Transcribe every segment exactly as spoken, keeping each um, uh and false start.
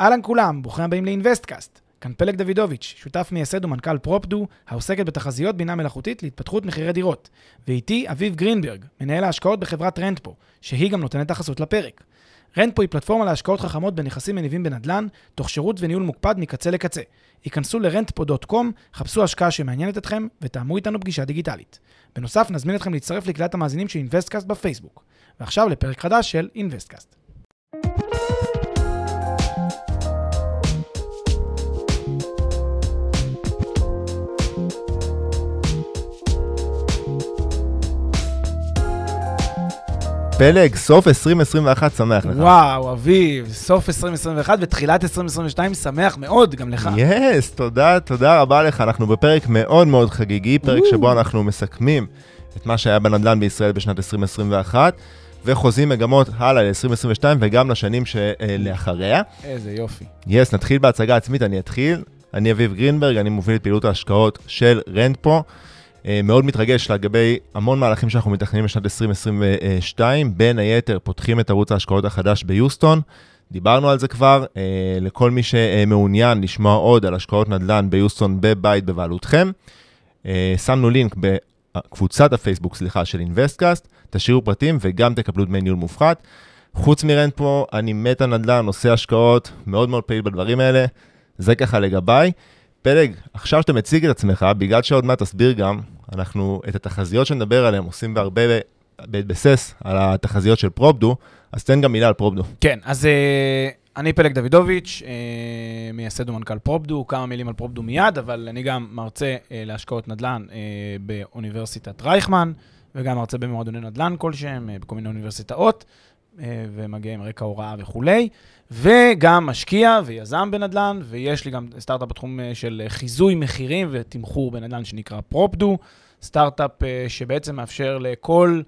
אהלן כולם, ברוכים הבאים לאינבסטקאסט. כאן פלג דודוביץ', שותף מייסד ומנכ"ל פרופדו, העוסקת בתחזיות בינה מלאכותית להתפתחות מחירי דירות. ואיתי אביב גרינברג, מנהל ההשקעות בחברת רנטפו, שהיא גם נותנת החסות לפרק. רנטפו היא פלטפורמה להשקעות חכמות בנכסים מניבים בנדלן, תוך שירות וניהול מוקפד מקצה לקצה. היכנסו ל-רנטפו דוט קום, חפשו השקעה שמעניינת אתכם ותאמו איתנו פגישה דיגיטלית. בנוסף, נזמין אתכם להצטרף לקהילת המאזינים של אינבסטקאסט בפייסבוק. ועכשיו לפרק חדש של אינבסטקאסט. פלג, סוף עשרים עשרים ואחת שמח לך. וואו, אביב, סוף עשרים עשרים ואחת ותחילת עשרים עשרים ושתיים שמח מאוד גם לך. יס, yes, תודה, תודה רבה לך. אנחנו בפרק מאוד מאוד חגיגי, פרק Ooh. שבו אנחנו מסכמים את מה שהיה בנדל"ן בישראל בשנת עשרים עשרים ואחת, וחוזים מגמות הלאה ל-עשרים עשרים ושתיים וגם לשנים שלאחריה. איזה יופי. יס, yes, נתחיל בהצגה עצמית, אני אתחיל. אני אביב גרינברג, אני מוביל את פעילות ההשקעות של רנטפו. מאוד מתרגש לגבי המון מהלכים שאנחנו מתכננים לשנת עשרים עשרים ושתיים, בין היתר פותחים את ערוץ ההשקעות החדש ביוסטון, דיברנו על זה כבר, לכל מי שמעוניין לשמוע עוד על השקעות נדל"ן ביוסטון בבית בבעלותכם, שמנו לינק בקבוצת הפייסבוק, סליחה, של אינבסטקאסט, תשאירו פרטים וגם תקבלו דמי ניהול מופחת, חוץ מרנטפו, אני מת הנדל"ן, עושה השקעות, מאוד מאוד פעיל בדברים האלה, זה ככה לגביי, פלג, עכשיו שאתה מציג את עצמך, בגלל שעוד מעט תסביר גם, אנחנו את התחזיות שנדבר עליהן עושים בהרבה בהתבסס על התחזיות של פרופדו, אז תן גם מילה על פרופדו. כן, אז אני פלג דודוביץ', מייסד ומנכ"ל פרופדו, כמה מילים על פרופדו מיד, אבל אני גם מרצה להשקעות נדל"ן באוניברסיטת רייכמן, וגם מרצה במועדוני נדל"ן כלשהם, בכל מיני אוניברסיטאות, ומגיע עם רקע הוראה וכולי, וגם משקיע ויזם בנדלן, ויש לי גם סטארט-אפ בתחום של חיזוי מחירים ותמחור בנדלן שנקרא פרופדו, סטארט-אפ שבעצם מאפשר לכל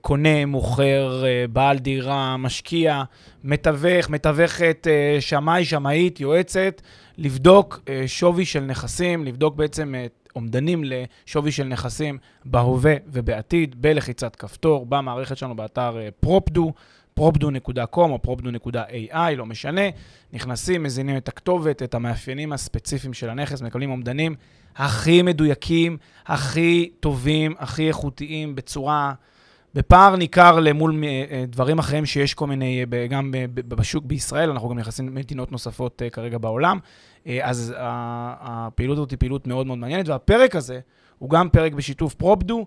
קונה, מוכר, בעל דירה, משקיע, מתווך, מתווכת, שמאי, שמאית, יועצת, לבדוק שווי של נכסים, לבדוק בעצם את עומדנים לשווי של נכסים בהווה ובעתיד, בלחיצת כפתור, במערכת שלנו באתר פרופדו, פרופדו דוט קום או פרופדו דוט איי איי, לא משנה. נכנסים, מזינים את הכתובת, את המאפיינים הספציפיים של הנכס, מקבלים עומדנים הכי מדויקים, הכי טובים, הכי איכותיים, בצורה, בפער ניכר למול דברים אחרים שיש כל מיני, גם בשוק בישראל, אנחנו גם נכנסים מדינות נוספות כרגע בעולם, אז הפעילות הזאת היא פעילות מאוד מאוד מעניינת, והפרק הזה הוא גם פרק בשיתוף פרופדו,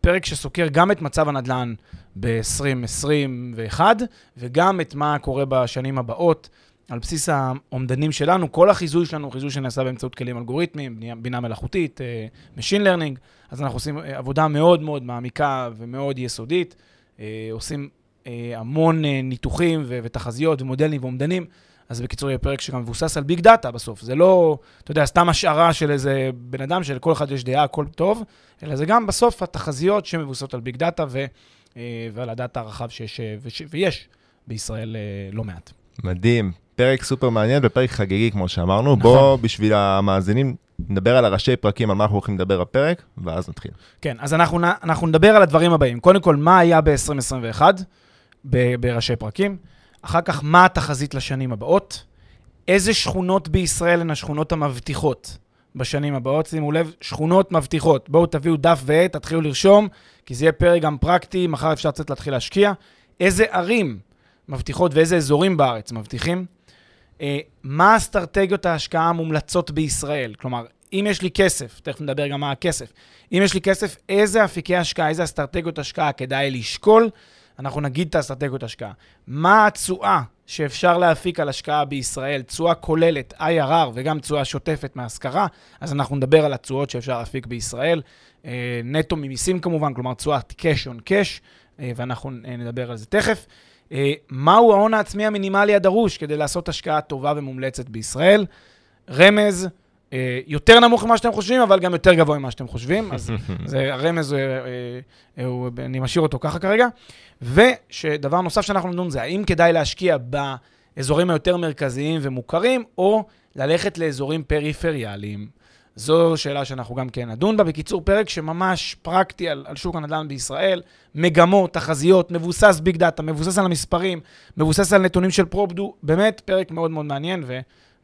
פרק שסוקר גם את מצב הנדל"ן ב-עשרים עשרים ואחת, וגם את מה קורה בשנים הבאות, על בסיס העומדנים שלנו, כל החיזוי שלנו הוא חיזוי שנעשה באמצעות כלים אלגוריתמים, בינה מלאכותית, machine learning, אז אנחנו עושים עבודה מאוד מאוד מעמיקה ומאוד יסודית, עושים המון ניתוחים ותחזיות ומודלים ועומדנים, אז בקיצור יהיה פרק שגם מבוסס על ביג דאטה בסוף, זה לא, אתה יודע, סתם השערה של איזה בן אדם, שלכל אחד יש דעה, הכל טוב, אלא זה גם בסוף התחזיות שמבוססות על ביג דאטה ועל הדאטה הרחב שיש ויש בישראל לא מעט. מדהים. פרק סופר מעניין ופרק חגיגי, כמו שאמרנו. בוא, בשביל המאזינים, נדבר על הראשי פרקים, על מה אנחנו הולכים לדבר בפרק, ואז נתחיל. כן, אז אנחנו, אנחנו נדבר על הדברים הבאים. קודם כל, מה היה ב-עשרים עשרים ואחת, בראשי פרקים. אחר כך, מה התחזית לשנים הבאות? איזה שכונות בישראל הן השכונות המבטיחות בשנים הבאות? שימו לב, שכונות מבטיחות. בואו תביאו דף ועת, תתחילו לרשום, כי זה יהיה פרק גם פרקטי, מחר אפשר לצאת להתחיל להשקיע. איזה ערים מבטיחות ואיזה אזורים בארץ מבטיחים? מה אסטרטגיות ההשקעה המומלצות בישראל? כלומר, אם יש לי כסף, תכף נדבר גם מה הכסף, אם יש לי כסף, איזה אפיקי השקעה, איזה אסטרטגיות השקעה כדאי לשקול? אנחנו נגיד את האסטרטגיות השקעה. מה התשואה שאפשר להפיק על השקעה בישראל? תשואה כוללת, איי אר אר וגם תשואה שוטפת מהשכרה, אז אנחנו נדבר על התשואות שאפשר להפיק בישראל, נטו ממיסים כמובן, כלומר תשואת קש און קש, ואנחנו נדבר על זה תכף. מהו ההון העצמי המינימלי הדרוש כדי לעשות השקעה טובה ומומלצת בישראל? רמז, יותר נמוך ממה שאתם חושבים, אבל גם יותר גבוה ממה שאתם חושבים, אז זה, הרמז, הוא, אני משאיר אותו ככה כרגע. ושדבר נוסף שאנחנו נדון זה, האם כדאי להשקיע באזורים היותר מרכזיים ומוכרים, או ללכת לאזורים פריפריאליים. זו שאלה שאנחנו גם כן נדון בה. בקיצור, פרק שממש פרקטי על, על שוק הנדל"ן בישראל, מגמות, תחזיות, מבוסס ביג דאטה, מבוסס על המספרים, מבוסס על נתונים של פרופדו, באמת פרק מאוד מאוד מעניין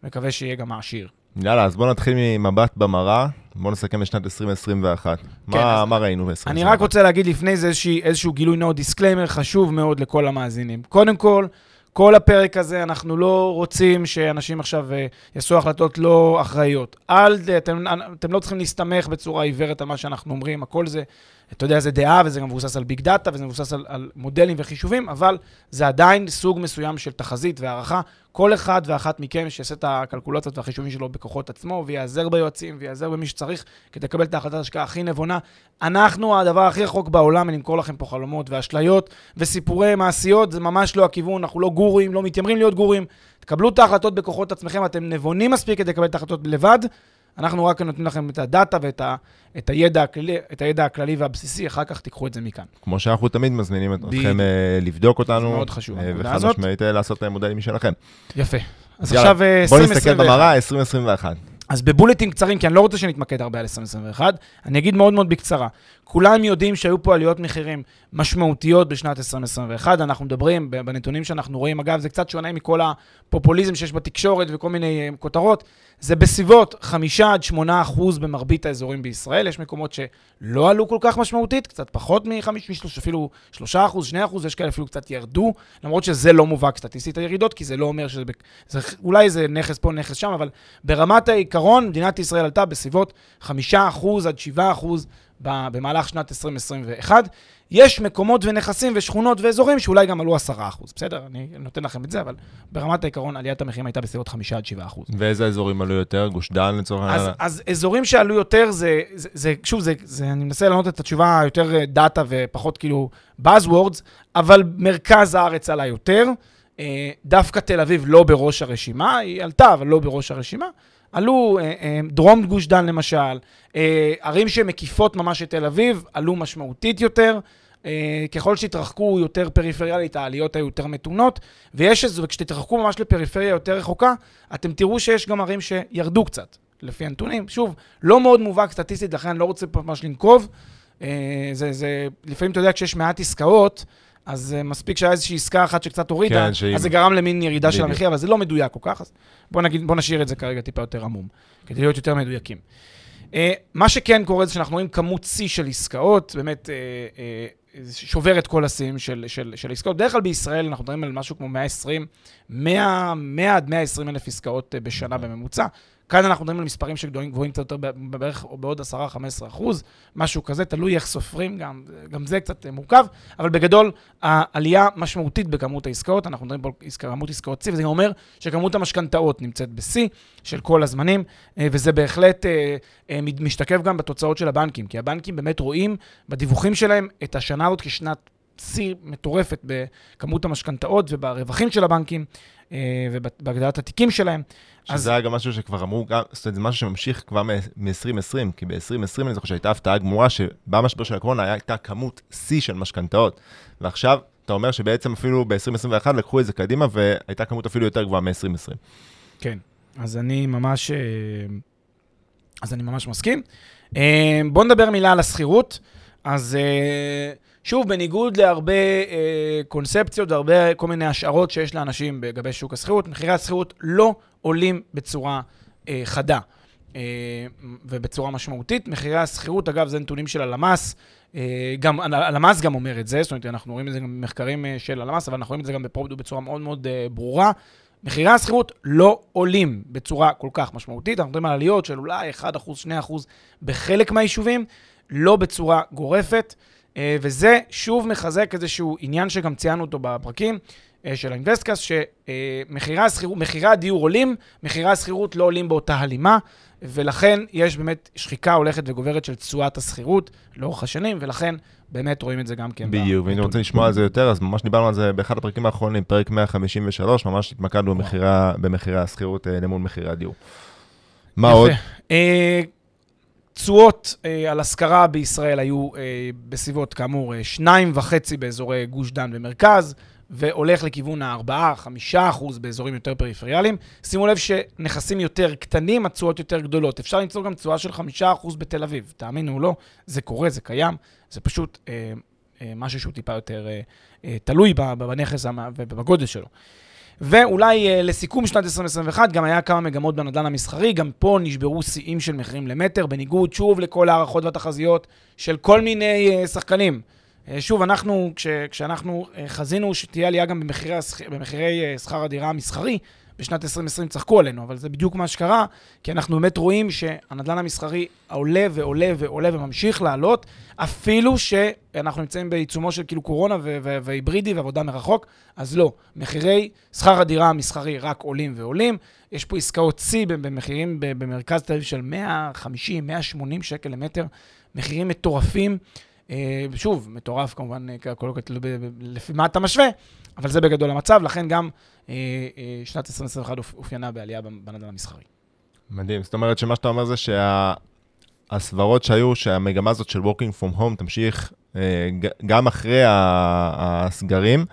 ומקווה שיהיה גם מעשיר. יאללה, אז בואו נתחיל ממבט במראה, בואו נסכם בשנת עשרים עשרים ואחת. מה, מה ראינו ב-עשרים עשרים ואחת? אני רק רוצה להגיד לפני זה איזשהו גילוי נאות, דיסקליימר חשוב מאוד לכל המאזינים. קודם כל, כל הפרק הזה, אנחנו לא רוצים שאנשים עכשיו יעשו החלטות לא אחראיות. אל, אתם, אתם לא צריכים להסתמך בצורה עיוורת על מה שאנחנו אומרים, הכל זה, אתה יודע, זה דעה, וזה גם מבוסס על ביג דאטה, וזה מבוסס על, על מודלים וחישובים, אבל זה עדיין סוג מסוים של תחזית והערכה. כל אחד ואחת מכם שיעשה את הקלקולציות והחישובים שלו בכוחות עצמו, ויעזר ביועצים, ויעזר במי שצריך, כדי לקבל את ההחלטת ההשקעה הכי נבונה. אנחנו, הדבר הכי רחוק בעולם, נמכור לכם פה חלומות ואשליות וסיפורי מעשיות, זה ממש לא הכיוון, אנחנו לא גורים, לא מתיימרים להיות גורים. תקבלו את ההחלטות בכוחות עצמכם, אתם נבונים מספיק כדי לקבל את ההחלטות לבד. אנחנו רק נותנים לכם את הדאטה ואת ה, את הידע הכללי, את הידע הכללי והבסיסי, אחר כך תיקחו את זה מכאן. כמו שאנחנו תמיד מזמינים אתכם לבדוק אותנו. זה מאוד חשוב. וחד משמעית לעשות מודלים משלכם. יפה. אז עכשיו בואו נסתכל במראה, עשרים עשרים ואחת. אז בבולטים קצרים, כי אני לא רוצה שנתמקד הרבה על עשרים עשרים ואחת, אני אגיד מאוד מאוד בקצרה. כולם יודעים שהיו פה עליות מחירים משמעותיות בשנת עשרים עשרים ואחת, אנחנו מדברים בנתונים שאנחנו רואים, אגב, זה קצת שונה מכל הפופוליזם שיש בתקשורת וכל מיני כותרות, זה בסביבות חמישה עד שמונה אחוז במרבית האזורים בישראל, יש מקומות שלא עלו כל כך משמעותית, קצת פחות מחמיש, משלוש, אפילו שלושה אחוז, שני אחוז, יש כאלה אפילו קצת ירדו, למרות שזה לא מובהק סטטיסטית הירידות, כי זה לא אומר שזה, זה, אולי זה נכס פה, נכס שם, אבל ברמת העיקרון, מדינת ישראל עלתה בסביבות חמישה אחוז עד שבעה אחוז במהלך שנת עשרים עשרים ואחת, יש מקומות ונכסים ושכונות ואזורים שאולי גם עלו עשרה אחוז. בסדר, אני נותן לכם את זה, אבל ברמת העיקרון עליית המחירים הייתה בסביבות חמישה עד שבעה אחוז. ואיזה אזורים עלו יותר? גוש דן לצורך? אז, אז אזורים שעלו יותר זה, זה, זה שוב, זה, זה, אני מנסה לענות את התשובה יותר דאטה ופחות כאילו buzzwords, אבל מרכז הארץ עלה יותר, דווקא תל אביב לא בראש הרשימה, היא עלתה, אבל לא בראש הרשימה, עלו דרום גוש דן למשל, ערים שמקיפות ממש את תל אביב, עלו משמעותית יותר, ככל שהתרחקו יותר פריפריאלית, העליות היו יותר מתונות, ויש איזו, וכשתתרחקו ממש לפריפריה יותר רחוקה, אתם תראו שיש גם ערים שירדו קצת, לפי הנתונים. שוב, לא מאוד מובהק סטטיסטית, לכן אני לא רוצה ממש לנקוב, זה, זה, לפעמים אתה יודע, כשיש מעט עסקאות, אז מספיק שהיה איזושהי עסקה אחת שקצת הורידה, כן, שאם... אז זה גרם למין ירידה של המחיר, אבל זה לא מדויק כל כך, אז בוא, נגיד, בוא נשאיר את זה כרגע טיפה יותר עמום, כדי להיות יותר מדויקים. Uh, מה שכן קורה זה שאנחנו רואים כמות צי של עסקאות, באמת uh, uh, שובר את כל הסים של, של, של עסקאות. בדרך כלל בישראל אנחנו מדברים על משהו כמו מאה ועשרים, מאה, מאה עד מאה ועשרים אלף עסקאות בשנה בממוצע, כאן אנחנו מדברים על מספרים שגבוהים קצת יותר בערך בעוד עשרה עד חמישה עשר אחוז, משהו כזה, תלוי איך סופרים, גם, גם זה קצת מורכב, אבל בגדול העלייה משמעותית בכמות העסקאות, אנחנו מדברים פה על כמות עסקאות צי, וזה אומר שכמות המשכנתאות נמצאת בסי של כל הזמנים, וזה בהחלט משתקף גם בתוצאות של הבנקים, כי הבנקים באמת רואים בדיווחים שלהם את השנה הזאת כשנת סי מטורפת בכמות המשכנתאות וברווחים של הבנקים, ובהגדלת התיקים שלהם. שזה היה גם משהו שכבר אמרו, זה משהו שממשיך כבר מ-עשרים עשרים, כי ב-עשרים עשרים אני זוכר שהייתה הפתעה גמורה, שבמשבר של הקורונה הייתה כמות C של משכנתאות, ועכשיו אתה אומר שבעצם אפילו ב-עשרים עשרים ואחת לקחו את זה קדימה, והייתה כמות אפילו יותר גבוהה מ-עשרים עשרים. כן, אז אני ממש, אז אני ממש מסכים. בוא נדבר מילה על הסחירות, אז... שוב, בניגוד להרבה אה, קונספציות, הרבה כל מיני השערות שיש לאנשים בגבי שוק השכירות, מחירי השכירות לא עולים בצורה אה, חדה אה, ובצורה משמעותית. מחירי השכירות, אגב, זה נתונים של הלמ"ס, אה, גם, הלמ"ס גם אומר את זה, זאת אומרת, אנחנו רואים את זה גם במחקרים אה, של הלמ"ס, אבל אנחנו רואים את זה גם בפרופדו בצורה מאוד מאוד אה, ברורה. מחירי השכירות לא עולים בצורה כל כך משמעותית, אנחנו מדברים על עליות של אולי אחד אחוז, שני אחוז בחלק מהיישובים, לא בצורה גורפת. וזה שוב מחזק איזשהו עניין שגם ציינו אותו בפרקים של האינבסטקאסט, שמחירי הדיור עולים, מחירי השכירות לא עולים באותה הלימה, ולכן יש באמת שחיקה הולכת וגוברת של תשואת השכירות לאורך השנים, ולכן באמת רואים את זה גם כן. בדיוק, ואם אני רוצה לשמוע על זה יותר, אז ממש דיברנו על זה באחד הפרקים האחרונים, פרק מאה חמישים ושלוש, ממש התמקדנו במחירי השכירות למול מחירי הדיור. מה עוד? תשואות אה, על השכרה בישראל היו אה, בסביבות, כאמור, אה, שניים וחצי באזורי גוש דן ומרכז, והולך לכיוון ה-ארבעה עד חמישה אחוז באזורים יותר פריפריאליים. שימו לב שנכסים יותר קטנים, התשואות יותר גדולות. אפשר למצוא גם תשואה של חמישה אחוז בתל אביב. תאמינו או לא, זה קורה, זה קיים, זה פשוט אה, אה, משהו שהוא טיפה יותר אה, אה, תלוי בנכס ובגודל שלו. ואולי לסיכום שנת עשרים עשרים ואחת גם היה כמה מגמות בנדלן המסחרי, גם פה נשברו שיאים של מחירים למטר, בניגוד שוב לכל הערכות והתחזיות של כל מיני שחקנים. שוב, אנחנו, כש, כשאנחנו חזינו שתהיה עלייה גם במחירי, במחירי שכר הדירה המסחרי, בשנת עשרים עשרים צחקו עלינו, אבל זה בדיוק מה שקרה, כי אנחנו באמת רואים שהנדלן המסחרי עולה ועולה ועולה וממשיך לעלות, אפילו שאנחנו נמצאים בעיצומו של כאילו קורונה והיברידי ועבודה מרחוק, אז לא, מחירי שכר הדירה המסחרי רק עולים ועולים, יש פה עסקאות C במחירים במרכז תל אביב של מאה חמישים עד מאה שמונים שקל למטר, מחירים מטורפים, שוב, מטורף כמובן, כל כך לפי מה אתה משווה, אבל זה בגדול המצב, לכן גם שנת עשרים עשרים ואחת אופיינה בעלייה בנדל"ן המסחרי. מדהים, זאת אומרת שמה שאתה אומר זה שהסברות שהיו שהמגמה הזאת של working from home תמשיך גם אחרי הסגרים,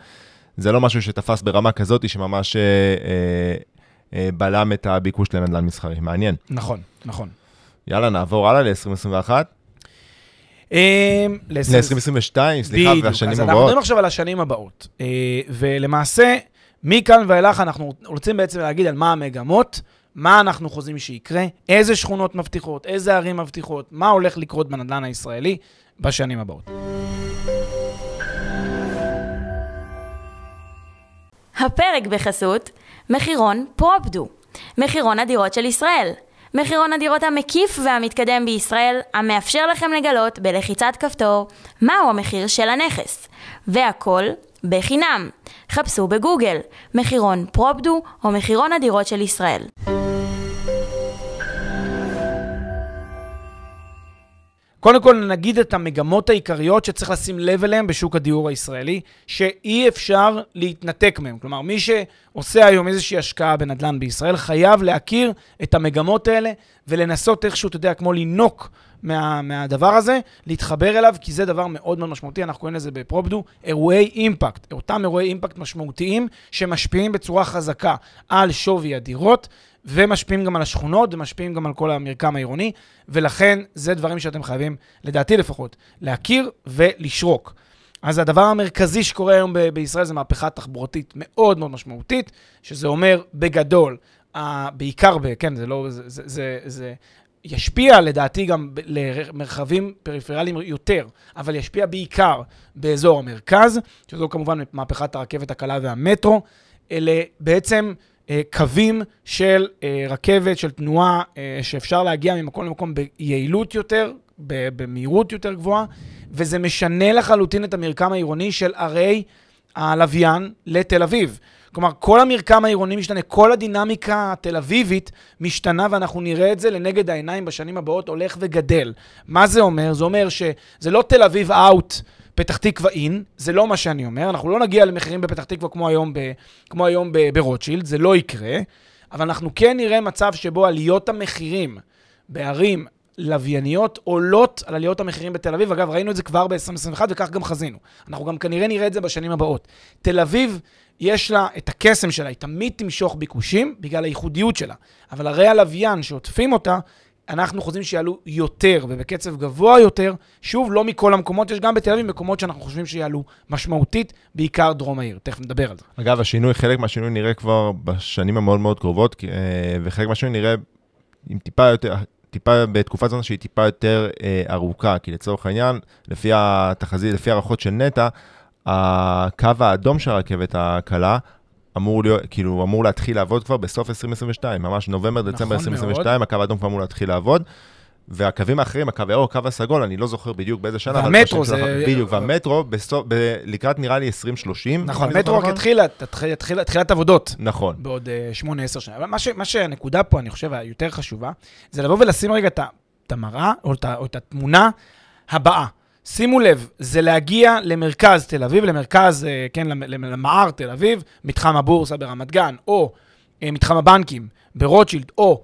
זה לא משהו שתפס ברמה כזאת שממש בלם את הביקוש לנדל"ן מסחרי, מעניין. נכון, נכון. יאללה, נעבור הלאה ל-עשרים עשרים ואחת. ל-עשרים עשרים ושתיים, סליחה, והשנים הבאות. אז אנחנו מדברים עכשיו על השנים הבאות, ולמעשה, מכאן ואילך אנחנו רוצים בעצם להגיד על מה המגמות, מה אנחנו חוזים שיקרה, איזה שכונות מבטיחות, איזה ערים מבטיחות, מה הולך לקרות בנדלן הישראלי בשנים הבאות. הפרק בחסות, מחירון פרופדו, מחירון הדירות של ישראל. מחירון הדירות המקיף והמתקדם בישראל, המאפשר לכם לגלות בלחיצת כפתור מהו המחיר של הנכס. והכל בחינם. חפשו בגוגל, מחירון פרופדו או מחירון הדירות של ישראל. קודם כל נגיד את המגמות העיקריות שצריך לשים לב אליהן בשוק הדיור הישראלי, שאי אפשר להתנתק מהם. כלומר, מי שעושה היום איזושהי השקעה בנדל"ן בישראל, חייב להכיר את המגמות האלה ולנסות איכשהו, אתה יודע, כמו לינוק מה, מהדבר הזה, להתחבר אליו, כי זה דבר מאוד מאוד משמעותי. אנחנו קוראים לזה בפרופדו, אירועי אימפקט. אותם אירועי אימפקט משמעותיים שמשפיעים בצורה חזקה על שווי הדירות, ומשפיעים גם על השכונות, ומשפיעים גם על כל המרקם העירוני, ולכן זה דברים שאתם חייבים, לדעתי לפחות, להכיר ולשרוק. אז הדבר המרכזי שקורה היום ב- בישראל זה מהפכה תחבורתית מאוד מאוד משמעותית, שזה אומר בגדול, ה- בעיקר, ב- כן, זה לא, זה, זה, זה, זה ישפיע לדעתי גם ב- למרחבים פריפריאליים יותר, אבל ישפיע בעיקר באזור המרכז, שזו כמובן מהפכת הרכבת הקלה והמטרו, אלה בעצם קווים של רכבת, של תנועה, שאפשר להגיע ממקום למקום ביעילות יותר, במהירות יותר גבוהה, וזה משנה לחלוטין את המרקם העירוני של ערי הלוויין לתל אביב. כלומר, כל המרקם העירוני משתנה, כל הדינמיקה התל אביבית משתנה, ואנחנו נראה את זה לנגד העיניים בשנים הבאות, הולך וגדל. מה זה אומר? זה אומר שזה לא תל אביב אאוט, פתח תקווה אין, זה לא מה שאני אומר, אנחנו לא נגיע למחירים בפתח תקווה כמו היום, ב, כמו היום ב, ברוטשילד, זה לא יקרה, אבל אנחנו כן נראה מצב שבו עליות המחירים בערים לווייניות עולות על עליות המחירים בתל אביב, אגב ראינו את זה כבר ב-עשרים עשרים ואחת וכך גם חזינו, אנחנו גם כנראה נראה את זה בשנים הבאות. תל אביב יש לה את הקסם שלה, היא תמיד תמשוך ביקושים בגלל הייחודיות שלה, אבל הרי הלוויין שעוטפים אותה, אנחנו חושבים שיעלו יותר ובקצב גבוה יותר, שוב, לא מכל המקומות, יש גם בתל אביב מקומות שאנחנו חושבים שיעלו משמעותית, בעיקר דרום העיר, תכף נדבר על זה. אגב, השינוי, חלק מהשינוי נראה כבר בשנים המאוד מאוד קרובות, וחלק מהשינוי נראה עם טיפה יותר, טיפה בתקופת זמן שהיא טיפה יותר ארוכה, כי לצורך העניין, לפי התחזית, לפי הערכות של נטע, הקו האדום של הרכבת הקלה, אמור להיות, כאילו, אמור להתחיל לעבוד כבר בסוף עשרים עשרים ושתיים, ממש נובמבר, דצמבר עשרים עשרים ושתיים, הקו האדום כבר אמור להתחיל לעבוד, והקווים האחרים, הקו האור, הקו הסגול, אני לא זוכר בדיוק באיזה שנה, והמטרו זה... בדיוק, והמטרו, לקראת נראה לי עשרים שלושים. נכון, המטרו רק התחילה, תחילת עבודות. נכון. בעוד שמונה עשר שנה. אבל מה שהנקודה פה, אני חושב, היותר חשובה, זה לבוא ולשים רגע את המראה, או את התמונה הבאה. שימו לב, זה להגיע למרכז תל אביב, למרכז, כן, למער תל אביב, מתחם הבורסה ברמת גן, או מתחם הבנקים ברוטשילד, או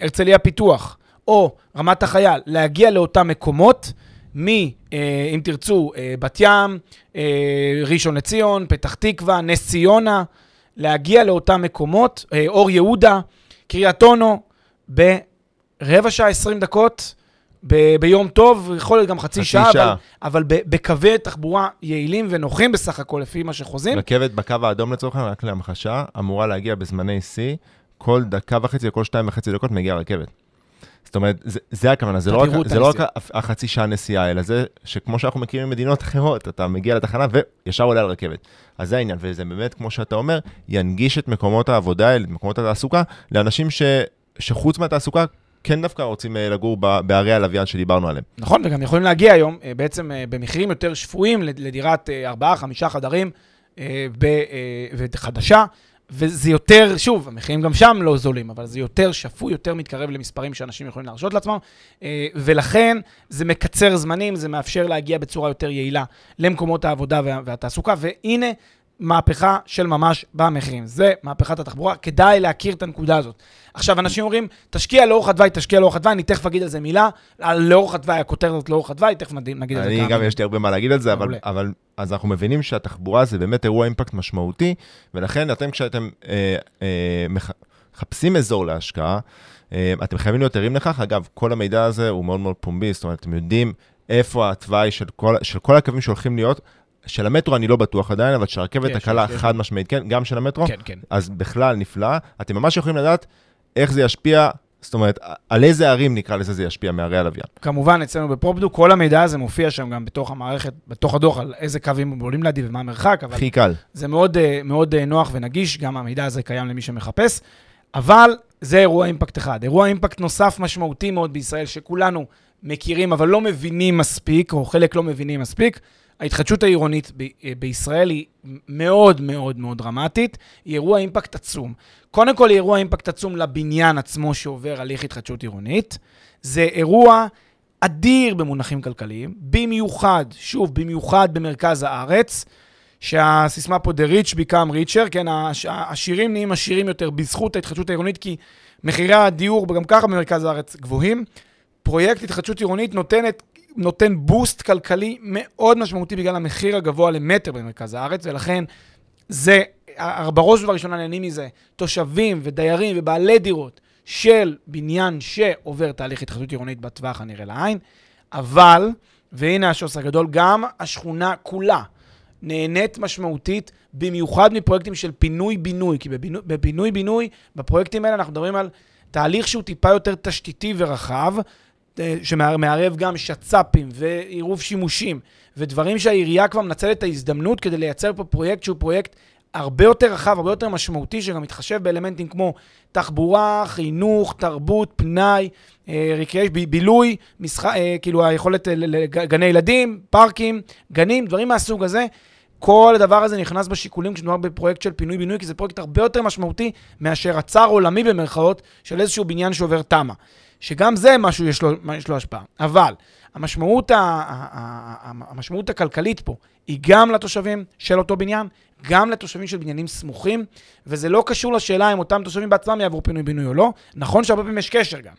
הרצליה פיתוח, או רמת החייל, להגיע לאותם מקומות, מי, אם תרצו, בת ים, ראשון לציון, פתח תקווה, נס ציונה, להגיע לאותם מקומות, אור יהודה, קריית אונו, ברבע שעה עשרים דקות, ב- ביום טוב, יכול להיות גם חצי, חצי שעה, שעה, אבל, אבל ב- בקווי תחבורה יעילים ונוחים בסך הכל, לפי מה שחוזים. רכבת בקו האדום לצורך, רק להמחשה, אמורה להגיע בזמני C, כל דקה וחצי וכל שתיים וחצי דקות מגיעה רכבת. זאת אומרת, זה, זה הכוונה, זה לא, רק, זה לא רק החצי שעה נסיעה, אלא זה שכמו שאנחנו מכירים מדינות אחרות, אתה מגיע לתחנה וישר עולה על רכבת. אז זה העניין, וזה באמת, כמו שאתה אומר, ינגיש את מקומות העבודה, את מקומות התעסוקה, לאנשים ש, שחוץ מהתעסוקה, כן דווקא רוצים לגור בערי הלוויין שדיברנו עליהם. נכון, וגם יכולים להגיע היום, בעצם במחירים יותר שפויים, לדירת ארבעה, חמישה חדרים, וחדשה, וזה יותר, שוב, המחירים גם שם לא זולים, אבל זה יותר שפוי, יותר מתקרב למספרים שאנשים יכולים להרשות לעצמם, ולכן זה מקצר זמנים, זה מאפשר להגיע בצורה יותר יעילה למקומות העבודה והתעסוקה, והנה מהפכה של ממש במחירים. זה מהפכת התחבורה, כדאי להכיר את הנקודה הזאת. עכשיו, אנשים אומרים, תשקיע לאורך התוואי, תשקיע לאורך התוואי, אני תכף אגיד על זה מילה, לאורך התוואי, הכותר זאת לאורך התוואי, תכף נגיד את זה. אני גם יש לי הרבה מה להגיד על זה, אבל, אבל, אז אנחנו מבינים שהתחבורה זה באמת אירוע אימפקט משמעותי, ולכן אתם כשאתם אה, אה, מחפשים אזור להשקעה, אה, אתם חייבים להיות ערים לכך. אגב, כל המידע הזה הוא מאוד מאוד פומבי, זאת אומרת, אתם יודעים איפה התוואי של כל, של כל הקווים שהולכים להיות, של המטרו אני לא בטוח עדיין, אבל שהרכבת הקלה חד משמעית, כן, גם של המטרו, כן, כן. אז בכלל נפלא. אתם ממש יכולים לדעת איך זה ישפיע, זאת אומרת, על איזה ערים נקרא לזה זה ישפיע מהרי הלוויין. כמובן, אצלנו בפרופדו, כל המידע הזה מופיע שם גם בתוך המערכת, בתוך הדוח, על איזה קווים עולים לידי ומה המרחק, אבל זה מאוד, מאוד נוח ונגיש, גם המידע הזה קיים למי שמחפש, אבל זה אירוע אימפקט אחד. אירוע אימפקט נוסף משמעותי מאוד בישראל, שכולנו מכירים, אבל לא מבינים מספיק, או חלק לא מבינים מספיק. ההתחדשות העירונית ב- בישראל היא מאוד מאוד מאוד דרמטית, היא אירוע אימפקט עצום. קודם כל, היא אירוע אימפקט עצום לבניין עצמו שעובר הליך התחדשות עירונית. זה אירוע אדיר במונחים כלכליים, במיוחד, שוב, במיוחד במרכז הארץ, שהסיסמה פה, the rich become richer, כן, הש- השירים נהיים השירים יותר בזכות ההתחדשות העירונית, כי מחירי הדיור גם ככה במרכז הארץ גבוהים. פרויקט התחדשות עירונית נותנת נותן בוסט כלכלי מאוד משמעותי בגלל המחיר הגבוה למטר במרכז הארץ, ולכן זה, בראש ובראשונה נהנים מזה, תושבים ודיירים ובעלי דירות של בניין שעובר תהליך התחדשות עירונית בטווח הנראה לעין, אבל, והנה השוס הגדול, גם השכונה כולה נהנית משמעותית, במיוחד מפרויקטים של פינוי-בינוי, כי בפינוי-בינוי, בפרויקטים האלה אנחנו מדברים על תהליך שהוא טיפה יותר תשתיתי ורחב, שמערב גם שצ"פים ועירוב שימושים ודברים שהעירייה כבר מנצלת את ההזדמנות כדי לייצר פה פרויקט שהוא פרויקט הרבה יותר רחב, הרבה יותר משמעותי, שגם מתחשב באלמנטים כמו תחבורה, חינוך, תרבות, פנאי, ריקרש, בילוי, משחק, כאילו היכולת לגני ילדים, פארקים, גנים, דברים מהסוג הזה. כל הדבר הזה נכנס בשיקולים כשנוער בפרויקט של פינוי-בינוי, כי זה פרויקט הרבה יותר משמעותי מאשר הצער עולמי במרכאות של איזשהו בניין שעובר תמה. שגם זה משהו יש לו, יש לו השפעה. אבל המשמעות, ה, ה, ה, המשמעות הכלכלית פה היא גם לתושבים של אותו בניין, גם לתושבים של בניינים סמוכים, וזה לא קשור לשאלה אם אותם תושבים בעצמם יעברו פינוי-בינוי או לא. נכון שהרבה פעמים יש קשר גם.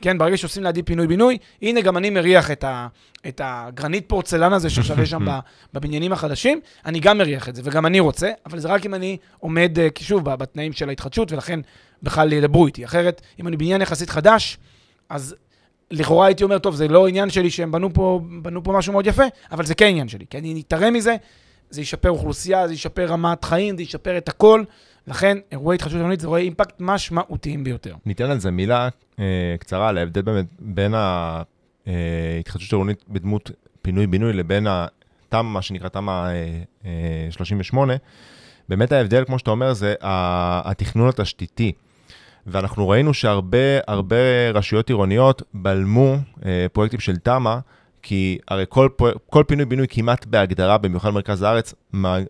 כן, ברגע שעושים לידי פינוי-בינוי, הנה גם אני מריח את, ה, את הגרנית פורצלן הזה ששווה שם בבניינים החדשים, אני גם מריח את זה, וגם אני רוצה, אבל זה רק אם אני עומד, שוב, בתנאים של ההתחדשות, ולכן בכלל ידברו איתי. אחרת, אם אני בניין יחסית חדש, אז לכאורה הייתי אומר, טוב, זה לא עניין שלי שהם בנו פה, בנו פה משהו מאוד יפה, אבל זה כן עניין שלי, כי אני נתראה מזה, זה ישפר אוכלוסייה, זה ישפר רמת חיים, זה ישפר את הכל, לכן אירועי התחדשות עירונית זה אירועי אימפקט משמעותיים ביותר. ניתן על זה מילה אה, קצרה על ההבדל באמת בין ההתחדשות עירונית בדמות פינוי-בינוי לבין התמה, מה שנקרא תמה שלושים ושמונה, באמת ההבדל, כמו שאתה אומר, זה התכנון התשתיתי. ואנחנו ראינו שהרבה הרבה רשויות עירוניות בלמו אה, פרויקטים של תמה, כי הרי כל, כל פינוי-בינוי כמעט בהגדרה, במיוחד מרכז הארץ,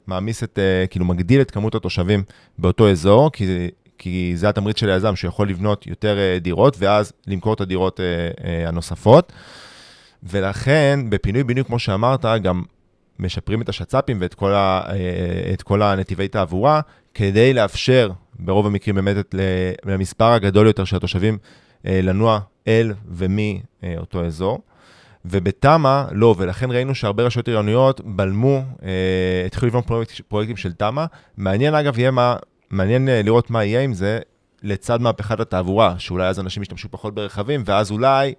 מעמיס את, כאילו מגדיל את כמות התושבים באותו אזור, כי, כי זה התמריץ של היזם שיכול לבנות יותר דירות, ואז למכור את הדירות הנוספות. ולכן, בפינוי-בינוי, כמו שאמרת, גם משפרים את השצ"פים ואת כל, ה, את כל הנתיבי תעבורה, כדי לאפשר, ברוב המקרים באמת, למספר הגדול יותר של התושבים, לנוע אל ומי אותו אזור. ובתמה לא, ולכן ראינו שהרבה רשויות עירוניות בלמו, התחילו לבנות פרויקטים של תמה. מעניין אגב יהיה מה, מעניין לראות מה יהיה עם זה, לצד מהפכת התעבורה, שאולי אז אנשים ישתמשו פחות ברכבים, ואז אולי,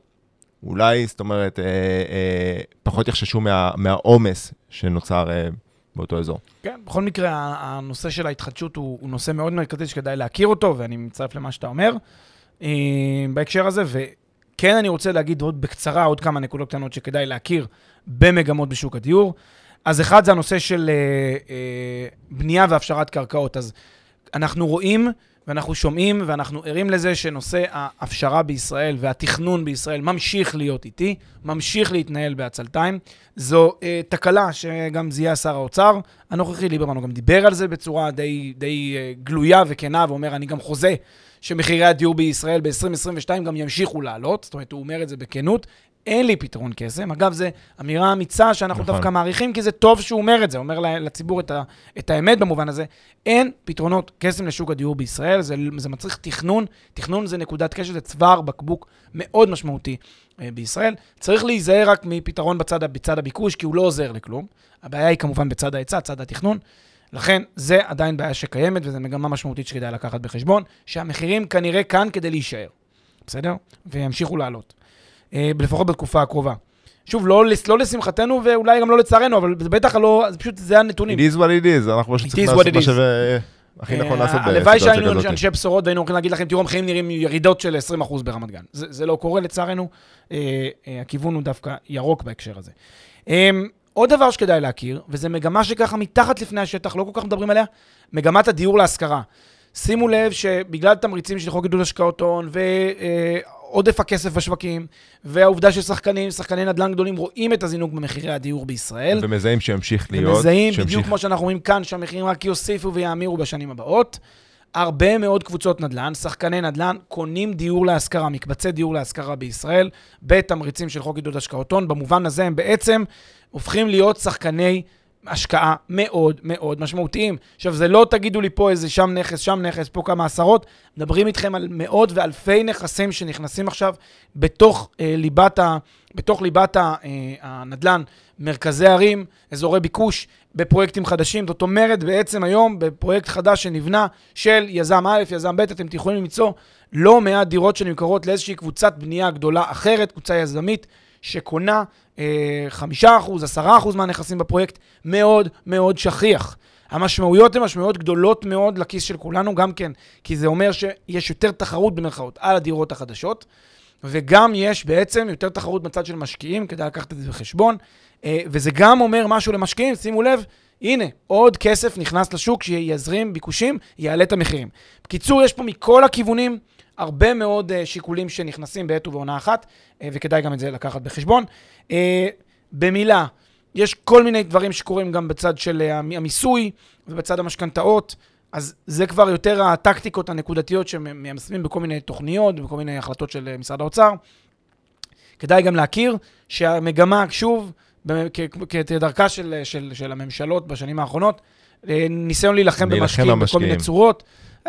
אולי, זאת אומרת, אה, אה, פחות יחששו מה, מהעומס שנוצר אה, באותו אזור. כן, בכל מקרה, הנושא של ההתחדשות הוא, הוא נושא מאוד מרכזי שכדאי להכיר אותו, ואני מצטרף למה שאתה אומר אה, בהקשר הזה, וכן אני רוצה להגיד עוד בקצרה, עוד כמה נקודות קטנות שכדאי להכיר במגמות בשוק הדיור. אז אחד זה הנושא של אה, אה, בנייה ואפשרת קרקעות, אז אנחנו רואים ואנחנו שומעים ואנחנו ערים לזה שנושא האפשרה בישראל והתכנון בישראל ממשיך להיות איתי, ממשיך להתנהל בעצלתיים. זו אה, תקלה שגם זיהה שר האוצר הנוכחי, ליברמן, הוא גם דיבר על זה בצורה די, די אה, גלויה וכנה, ואומר אני גם חוזה שמחירי הדיור בישראל ב-עשרים עשרים ושתיים גם ימשיכו לעלות, זאת אומרת הוא אומר את זה בכנות, אין לי פתרון קסם. אגב, זו אמירה אמיצה שאנחנו דווקא מעריכים, כי זה טוב שהוא אומר את זה, אומר לציבור את, ה, את האמת במובן הזה. אין פתרונות קסם לשוק הדיור בישראל, זה, זה מצריך תכנון. תכנון זה נקודת קשת, זה צוואר בקבוק מאוד משמעותי בישראל. צריך להיזהר רק מפתרון בצד, בצד הביקוש, כי הוא לא עוזר לכלום. הבעיה היא כמובן בצד ההיצע, צד התכנון. לכן זה עדיין בעיה שקיימת, וזו מגמה משמעותית שכדאי לקחת בחשבון, שהמחירים כנראה כאן כדי להישאר. בסדר? וימשיכו לעלות. לפחות בתקופה הקרובה. שוב, לא, לא לשמחתנו ואולי גם לא לצערנו, אבל בטח לא, זה פשוט, זה הנתונים. It is what it is, אנחנו צריכים לעשות מה שהכי נכון לעשות. הלוואי שהיינו אנשי בשורות והיינו הולכים להגיד לכם, תראו, המחירים נראים ירידות של עשרים אחוז ברמת גן. זה, זה לא קורה לצערנו, הכיוון הוא דווקא ירוק בהקשר הזה. עוד דבר שכדאי להכיר, וזה מגמה שככה מתחת לפני השטח, לא כל כך מדברים עליה, מגמת הדיור להשכרה. שימו לב שבגלל תמריצים של חוק עידוד השקעות הון ו עודף הכסף בשווקים, והעובדה ששחקנים, שחקני נדל"ן גדולים רואים את הזינוק במחירי הדיור בישראל. ומזהים שימשיך להיות. ומזהים, שימשיך... בדיוק כמו שאנחנו רואים כאן, שהמחירים רק יוסיפו ויאמירו בשנים הבאות. הרבה מאוד קבוצות נדל"ן, שחקני נדל"ן, קונים דיור להשכרה, מקבצי דיור להשכרה בישראל, בתמריצים של חוק עידוד השקעות הון. במובן הזה הם בעצם הופכים להיות שחקני השקעה מאוד מאוד משמעותיים. עכשיו, זה לא תגידו לי פה איזה שם נכס, שם נכס, פה כמה עשרות. מדברים איתכם על מאות ואלפי נכסים שנכנסים עכשיו בתוך אה, ליבת, ה, בתוך ליבת ה, אה, הנדלן, מרכזי ערים, אזורי ביקוש, בפרויקטים חדשים. זאת אומרת, בעצם היום בפרויקט חדש שנבנה של יזם א', יזם ב', אתם יכולים למצוא לא מעט דירות שנמכרות לאיזושהי קבוצת בנייה גדולה אחרת, קבוצה יזמית, שקונה חמישה אחוז, עשרה אחוז מהנכסים בפרויקט, מאוד מאוד שכיח. המשמעויות הן משמעויות גדולות מאוד לכיס של כולנו, גם כן, כי זה אומר שיש יותר תחרות במרכאות על הדירות החדשות, וגם יש בעצם יותר תחרות בצד של משקיעים, כדי לקחת את זה בחשבון, וזה גם אומר משהו למשקיעים, שימו לב, הנה, עוד כסף נכנס לשוק שיזרים ביקושים, יעלה את המחירים. בקיצור, יש פה מכל הכיוונים, הרבה מאוד שיקולים שנכנסים בעת ובעונה אחת, וכדאי גם את זה לקחת בחשבון. במילה, יש כל מיני דברים שקורים גם בצד של המיסוי ובצד המשכנתאות, אז זה כבר יותר הטקטיקות הנקודתיות שמיישמים בכל מיני תוכניות ובכל מיני החלטות של משרד האוצר. כדאי גם להכיר שהמגמה, שוב, כדרכה של, של, של הממשלות בשנים האחרונות, ניסיון להילחם במשקיעים בכל מיני צורות,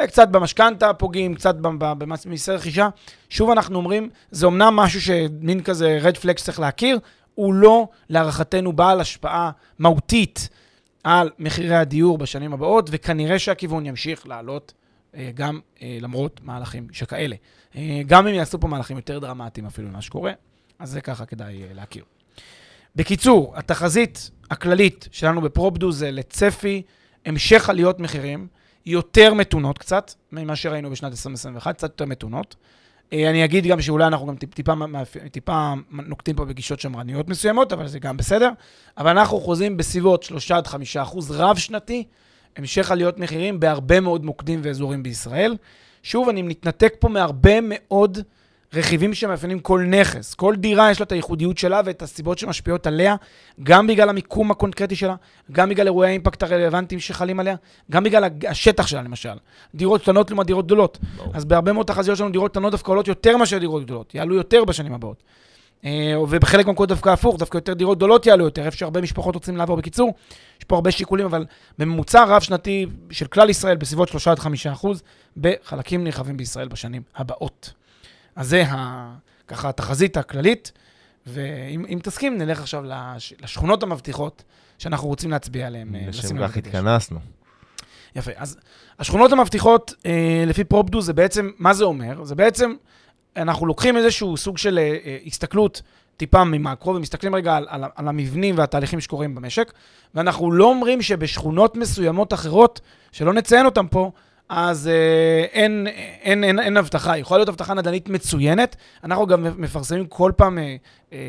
קצת במשכנתה פוגעים, קצת במיסי רכישה. שוב אנחנו אומרים, זה אומנם משהו שמין כזה רד פלקס צריך להכיר, הוא לא להערכתנו בעל השפעה מהותית על מחירי הדיור בשנים הבאות, וכנראה שהכיוון ימשיך לעלות גם למרות מהלכים שכאלה. גם אם יעשו פה מהלכים יותר דרמטיים אפילו מה שקורה, אז זה ככה כדאי להכיר. בקיצור, התחזית הכללית שלנו בפרופדו זה לצפי המשך עליות מחירים, יותר מתונות קצת, ממה שראינו בשנת עשרים עשרים ואחת, קצת יותר מתונות. אני אגיד גם שאולי אנחנו גם טיפה, טיפה נוקטים פה בגישות שמרניות מסוימות, אבל זה גם בסדר. אבל אנחנו חוזים בסביבות שלושה עד חמישה אחוז רב שנתי, המשך עליות מחירים בהרבה מאוד מוקדים ואזורים בישראל. שוב, אני מתנתק פה מהרבה מאוד רכיבים שמאפיינים כל נכס. כל דירה יש לה את הייחודיות שלה ואת הסיבות שמשפיעות עליה, גם בגלל המיקום הקונקרטי שלה, גם בגלל אירועי האימפקט הרלוונטיים שחלים עליה, גם בגלל השטח שלה למשל. דירות קטנות לעומת דירות גדולות. אז בהרבה מאוד תחזיות שלנו דירות קטנות דווקא עולות יותר מאשר דירות גדולות, יעלו יותר בשנים הבאות. ובחלק מהמקומות דווקא הפוך, דווקא יותר דירות גדולות יעלו יותר, איפה שהרבה משפחות רוצים לעבור. בקיצור, יש פה הרבה שיקולים, אבל בממוצע רב שנתי של כלל ישראל בסביבות שלושה עד חמישה אחוז בחלקים נרחבים בישראל בשנים הבאות. אז זה ככה התחזית הכללית, ואם תסכים, נלך עכשיו לשכונות המבטיחות, שאנחנו רוצים להצביע עליהן. לשם כך התכנסנו. יפה, אז השכונות המבטיחות, לפי פרופדו, זה בעצם, מה זה אומר? זה בעצם, אנחנו לוקחים איזשהו סוג של הסתכלות, טיפה ממקרו, ומסתכלים רגע על, על, על המבנים והתהליכים שקורים במשק, ואנחנו לא אומרים שבשכונות מסוימות אחרות, שלא נציין אותם פה, אז אין, אין, אין, אין הבטחה. יכולה להיות הבטחה נדל"נית מצוינת. אנחנו גם מפרסמים כל פעם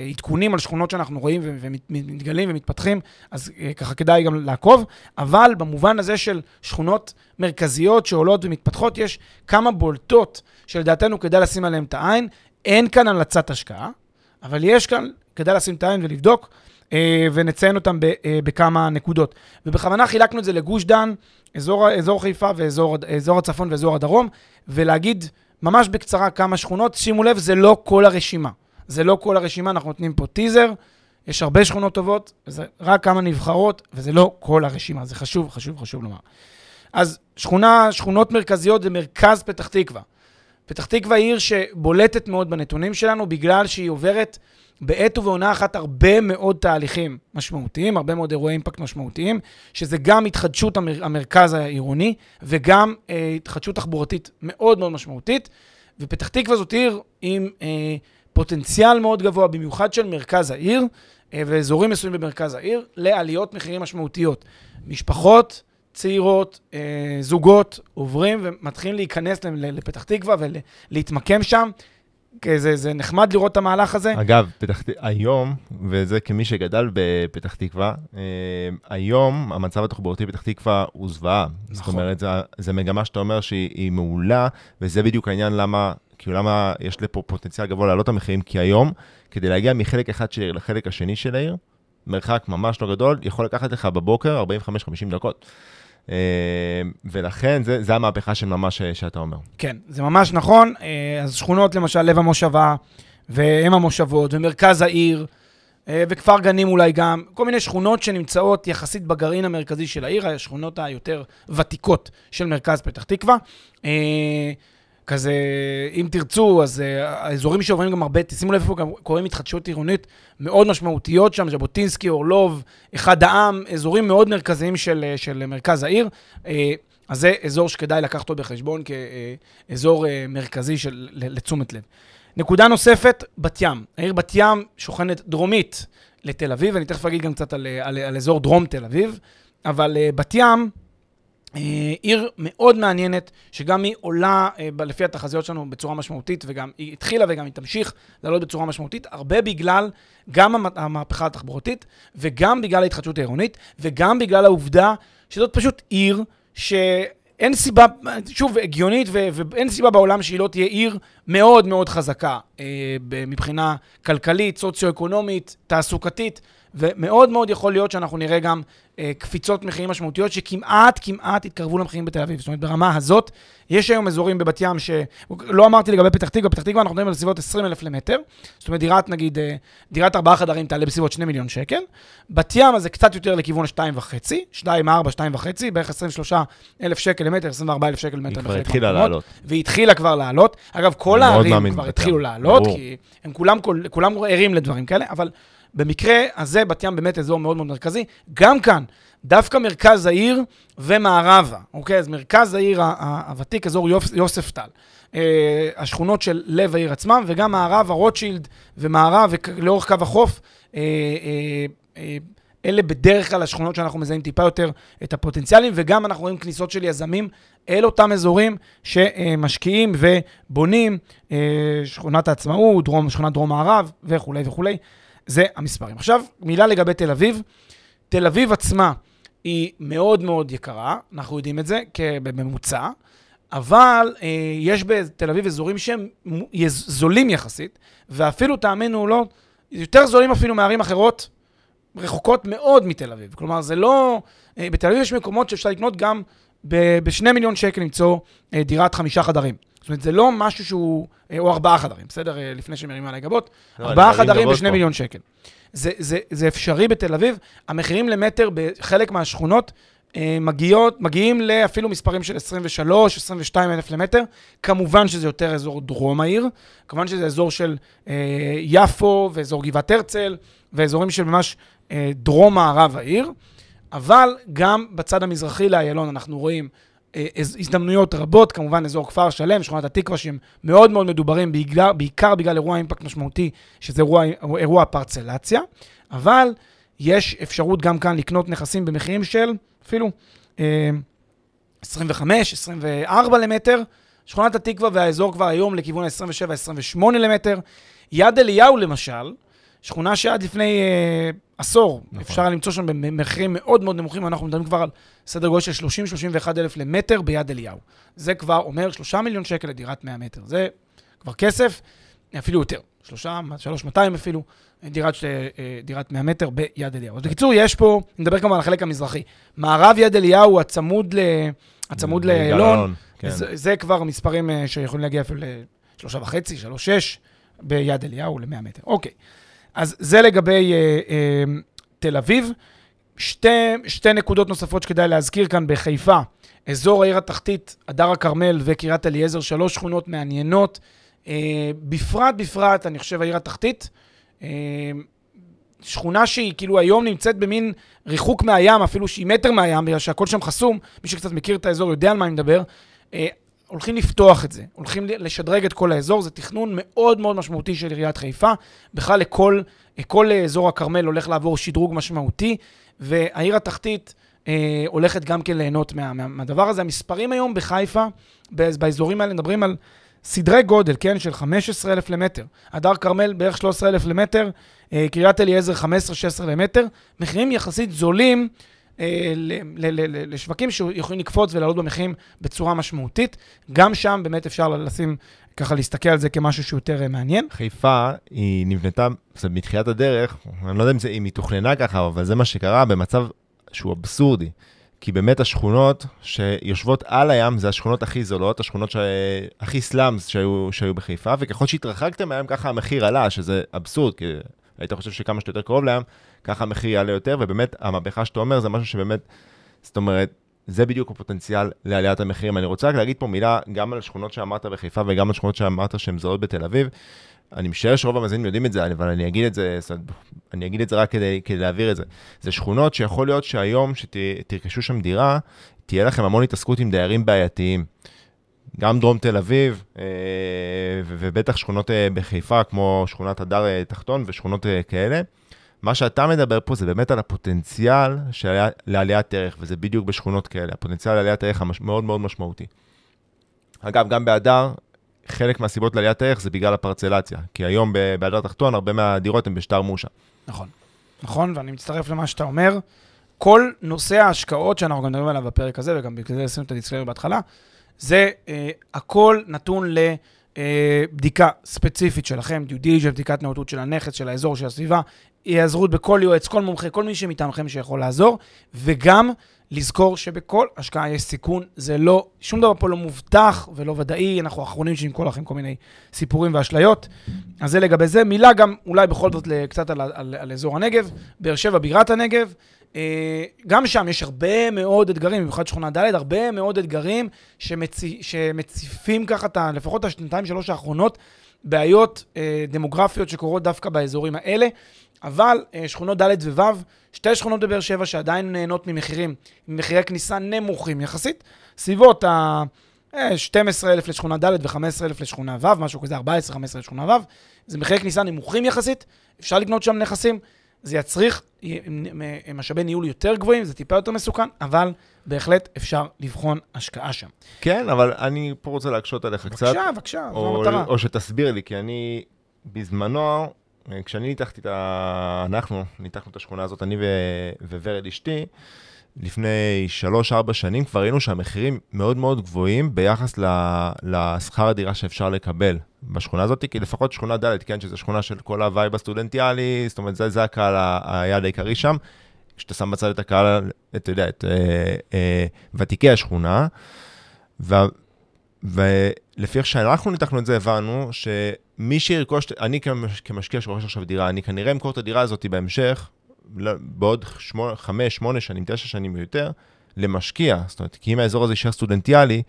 עדכונים על שכונות שאנחנו רואים ומתגלים ומתפתחים, אז ככה כדאי גם לעקוב. אבל במובן הזה של שכונות מרכזיות שעולות ומתפתחות, יש כמה בולטות שלדעתנו כדאי לשים עליהן את העין. אין כאן המלצת השקעה, אבל יש כאן כדאי לשים את העין ולבדוק, ונציין אותם בכמה נקודות. ובכוונה חילקנו את זה לגוש דן, אזור, אזור חיפה ואזור, אזור הצפון ואזור הדרום, ולהגיד ממש בקצרה כמה שכונות. שימו לב, זה לא כל הרשימה. זה לא כל הרשימה, אנחנו נותנים פה טיזר, יש הרבה שכונות טובות, וזה רק כמה נבחרות, וזה לא כל הרשימה. זה חשוב, חשוב, חשוב לומר. אז שכונה, שכונות מרכזיות זה מרכז פתח תקווה. פתח תקווה היא עיר שבולטת מאוד בנתונים שלנו, בגלל שהיא עוברת בעת ובעונה אחת הרבה מאוד תהליכים משמעותיים, הרבה מאוד אירועי אימפקט משמעותיים, שזה גם התחדשות המר, המרכז העירוני, וגם אה, התחדשות תחבורתית מאוד מאוד משמעותית, ופתח תקווה זאת עיר עם אה, פוטנציאל מאוד גבוה, במיוחד של מרכז העיר, אה, ואזורים מסוים במרכז העיר, לעליות מחירים משמעותיות. משפחות, צעירות, אה, זוגות, עוברים ומתחילים להיכנס לפתח תקווה ולהתמקם שם, זה, זה נחמד לראות את המהלך הזה. אגב, פתח, היום, וזה כמי שגדל בפתח תקווה, היום המצב התחבורתי בפתח תקווה הוא זוועה. נכון. זאת אומרת, זה, זה מגמה שאתה אומר שהיא מעולה, וזה בדיוק העניין למה, כאילו למה יש לפה פוטנציאל גבוה לעלות המחירים, כי היום, כדי להגיע מחלק אחד של העיר לחלק השני של העיר, מרחק ממש לא גדול, יכול לקחת לך בבוקר ארבעים וחמש חמישים דקות. ולכן זה, זה המהפכה של ממש שאתה אומר. כן, זה ממש נכון. אז שכונות למשל לב המושבה ועם המושבות ומרכז העיר וכפר גנים אולי גם, כל מיני שכונות שנמצאות יחסית בגרעין המרכזי של העיר, השכונות היותר ותיקות של מרכז פתח תקווה. כזה, אם תרצו, אז האזורים שעוברים גם הרבה, תשימו לב פה, גם קוראים התחדשות עירונית מאוד משמעותיות שם, ז'בוטינסקי, אורלוב, אחד העם, אזורים מאוד מרכזיים של, של מרכז העיר, אז זה אזור שכדאי לקחת אותו בחשבון כאזור מרכזי של, לתשומת לב. נקודה נוספת, בת ים. העיר בת ים שוכנת דרומית לתל אביב, אני תכף אגיד גם קצת על, על, על אזור דרום תל אביב, אבל בת ים, עיר מאוד מעניינת, שגם היא עולה לפי התחזיות שלנו בצורה משמעותית, וגם היא התחילה וגם היא תמשיך לעלות בצורה משמעותית, הרבה בגלל גם המהפכה התחבורתית, וגם בגלל ההתחדשות העירונית, וגם בגלל העובדה שזאת פשוט עיר שאין סיבה, שוב, הגיונית, ואין סיבה בעולם שהיא לא תהיה עיר מאוד מאוד חזקה, מבחינה כלכלית, סוציו-אקונומית, תעסוקתית, ומאוד מאוד יכול להיות שאנחנו נראה גם אה, קפיצות מחירים משמעותיות שכמעט, כמעט התקרבו למחירים בתל אביב. זאת אומרת, ברמה הזאת, יש היום אזורים בבת ים שלא אמרתי לגבי פתח תקווה, פתח תקווה אנחנו מדברים על סביבות עשרים אלף למטר, זאת אומרת, דירת נגיד, אה, דירת ארבעה חדרים תעלה בסביבות שני מיליון שקל, בת ים זה קצת יותר לכיוון שתיים וחצי, שתיים ארבע, שתיים וחצי, בערך עשרים ושלושה אלף שקל למטר, עשרים וארבע אלף שקל למטר. היא כבר התחילה לעלות. והיא התחילה כבר לעלות. אגב, כל הערים כבר התחילו לעלות, כי הם כולם, כולם ערים לדברים כאלה, אבל במקרה הזה, בת ים באמת אזור מאוד מאוד מרכזי. גם כאן, דווקא מרכז העיר ומערבה. אוקיי? אז מרכז העיר הוותיק, אזור יוספטל. אה, השכונות של לב העיר עצמם, וגם מערבה, רוטשילד ומערב, ולאורך קו החוף. אה, אה, אה, אלה בדרך כלל השכונות שאנחנו מזהים טיפה יותר את הפוטנציאלים, וגם אנחנו רואים כניסות של יזמים אל אותם אזורים שמשקיעים ובונים, אה, שכונת העצמאות, דרום, שכונת דרום מערב וכו' וכו'. זה המספרים. עכשיו, מילה לגבי תל אביב. תל אביב עצמה היא מאוד מאוד יקרה, אנחנו יודעים את זה כממוצע, אבל אה, יש בתל אביב אזורים שהם זולים יחסית, ואפילו תאמינו לא, יותר זולים אפילו מערים אחרות, רחוקות מאוד מתל אביב. כלומר, זה לא, אה, בתל אביב יש מקומות שאפשר לקנות גם ב- בשני מיליון שקל למצוא אה, דירת חמישה חדרים. זאת אומרת, זה לא משהו שהוא, או ארבעה חדרים, בסדר? לפני שמרימה עלי גבות, ארבעה חדרים בשני מיליון שקל. זה, זה, זה אפשרי בתל אביב. המחירים למטר בחלק מהשכונות מגיעות, מגיעים לאפילו מספרים של עשרים ושלוש עשרים ושתיים אלף למטר, כמובן שזה יותר אזור דרום העיר, כמובן שזה אזור של אה, יפו ואזור גבעת הרצל, ואזורים של ממש אה, דרום מערב העיר, אבל גם בצד המזרחי לאיילון אנחנו רואים אה, הזדמנויות רבות, כמובן אזור כפר שלם, שכונת התקווה שהם מאוד מאוד מדוברים, בעיקר, בעיקר בגלל אירוע אימפקט משמעותי, שזה אירוע, אירוע פרצלציה, אבל יש אפשרות גם כאן לקנות נכסים במחירים של אפילו עשרים וחמש עשרים וארבע למטר, שכונת התקווה והאזור כבר היום לכיוון ה-עשרים ושבע עשרים ושמונה למטר, יד אליהו למשל, שכונה שעד לפני אה, עשור, נכון. אפשר למצוא שם במחירים מאוד מאוד נמוכים, אנחנו מדברים כבר על סדר גודל של שלושים שלושים ואחד אלף למטר ביד אליהו. זה כבר אומר שלושה מיליון שקל לדירת מאה מטר, זה כבר כסף, אפילו יותר. שלוש מאתיים אפילו, דירת, דירת מאה מטר ביד אליהו. אז בקיצור, יש פה, נדבר כמובן על החלק המזרחי. מערב יד אליהו, הצמוד ל... הצמוד לאלון, כן. זה, זה כבר מספרים שיכולים להגיע אפילו ל-שלוש וחצי, שלוש שש ביד אליהו ל-מאה מטר. אוקיי. אז זה לגבי אה, אה, תל אביב. שתי, שתי נקודות נוספות שכדאי להזכיר כאן בחיפה. אזור העיר התחתית, הדר הכרמל וקריית אליעזר, שלוש שכונות מעניינות. בפרט בפרט אני חושב העיר התחתית, שכונה שהיא כאילו היום נמצאת במין ריחוק מהים, אפילו שהיא מטר מהים, בגלל שהכל שם חסום, מי שקצת מכיר את האזור יודע על מה אני מדבר, הולכים לפתוח את זה, הולכים לשדרג את כל האזור, זה תכנון מאוד מאוד משמעותי של עיריית חיפה, בכלל לכל, כל אזור הכרמל הולך לעבור שדרוג משמעותי, והעיר התחתית הולכת גם כן ליהנות מה, מהדבר הזה, המספרים היום בחיפה, באזורים האלה מדברים על סדרי גודל, כן, של חמישה עשר אלף למטר. הדר כרמל בערך שלושה עשר אלף למטר, קריית אליעזר חמש עשרה שש עשרה למטר. מחירים יחסית זולים לשווקים שיכולים לקפוץ ולעלות במחירים בצורה משמעותית. גם שם באמת אפשר לשים, ככה להסתכל על זה כמשהו שיותר מעניין. חיפה היא נבנתה מתחילת הדרך, אני לא יודע אם זה, אם היא תוכננה ככה, אבל זה מה שקרה במצב שהוא אבסורדי. כי באמת השכונות שיושבות על הים, זה השכונות הכי זולות, השכונות ש... הכי סלאמס שהיו, שהיו בחיפה, וככל שהתרחקתם מהם, ככה המחיר עלה, שזה אבסורד, כי היית חושב שכמה שאתה יותר קרוב להם, ככה המחיר יעלה יותר, ובאמת המהפכה שאתה אומר, זה משהו שבאמת, זאת אומרת, זה בדיוק הפוטנציאל לעליית המחירים. אני רוצה רק להגיד פה מילה גם על השכונות שאמרת בחיפה, וגם על שכונות שאמרת שהן זולות בתל אביב. אני משער שרוב המאזינים יודעים את זה, אבל אני אגיד את זה, אני אגיד את זה רק כדי, כדי להעביר את זה. זה שכונות שיכול להיות שהיום שתרכשו שם דירה, תהיה לכם המון התעסקות עם דיירים בעייתיים. גם דרום תל אביב, ובטח שכונות בחיפה, כמו שכונת הדר תחתון ושכונות כאלה. מה שאתה מדבר פה זה באמת על הפוטנציאל לעליית ערך, וזה בדיוק בשכונות כאלה. הפוטנציאל לעליית ערך מאוד מאוד משמעותי. אגב, גם בהדר, חלק מהסיבות לעליית הערך זה בגלל הפרצלציה, כי היום בהדר תחתון הרבה מהדירות הן בשטר מושה. נכון, נכון, ואני מצטרף למה שאתה אומר, כל נושא ההשקעות שאנחנו גם מדברים עליו בפרק הזה, וגם בגלל זה עשינו את הדיסקליימר בהתחלה, זה אה, הכל נתון לבדיקה ספציפית שלכם, דיו דיליג'נס, בדיקת נאותות של הנכס, של האזור, של הסביבה, יעזרות בכל יועץ, כל מומחה, כל מי שמטעמכם שיכול לעזור, וגם לזכור שבכל השקעה יש סיכון, זה לא, שום דבר פה לא מובטח ולא ודאי, אנחנו האחרונים שנמכור לכם כל מיני סיפורים ואשליות, אז זה לגבי זה, מילה גם אולי בכל זאת קצת על, על, על אזור הנגב, באר שבע בירת הנגב, גם שם יש הרבה מאוד אתגרים, במיוחד שכונה ד', הרבה מאוד אתגרים שמצי, שמציפים ככה, לפחות השנתיים שלוש האחרונות, בעיות דמוגרפיות שקורות דווקא באזורים האלה, אבל שכונות ד' וו', שתי שכונות בבאר שבע שעדיין נהנות ממחירים, ממחירי כניסה נמוכים יחסית, סביבות ה-שנים עשר אלף לשכונה ד' ו-חמישה עשר אלף לשכונה ו', משהו כזה, ארבע עשרה חמש עשרה לשכונה ו', זה מחירי כניסה נמוכים יחסית, אפשר לקנות שם נכסים, זה יצריך משאבי ניהול יותר גבוהים, זה טיפה יותר מסוכן, אבל בהחלט אפשר לבחון השקעה שם. כן, אבל אני פה רוצה להקשות עליך בקשה, קצת. בבקשה, בבקשה, זו המטרה. או שתסביר לי, כי אני בזמנו... כשאני ניתחתי את ה... אנחנו ניתחנו את השכונה הזאת, אני ו... וורד אשתי, לפני שלוש ארבע שנים כבר ראינו שהמחירים מאוד מאוד גבוהים ביחס ל... לשכר הדירה שאפשר לקבל בשכונה הזאת, כי לפחות שכונה ד', כן, שזו שכונה של כל הווייב הסטודנטיאלי, זאת אומרת, זה, זה הקהל ה... היעד העיקרי שם, כשאתה שם בצד את הקהל, אתה יודע, את אה, אה, ותיקי השכונה, ו... ולפי איך שאנחנו ניתחנו את זה, הבנו שמי שירכוש, אני כמשקיע שרוכש עכשיו דירה, אני כנראה אמכור את הדירה הזאת בהמשך, בעוד חמש, שמונה שנים, תשע שנים יותר, למשקיע, זאת אומרת, כי אם האזור הזה יישאר סטודנטיאלי,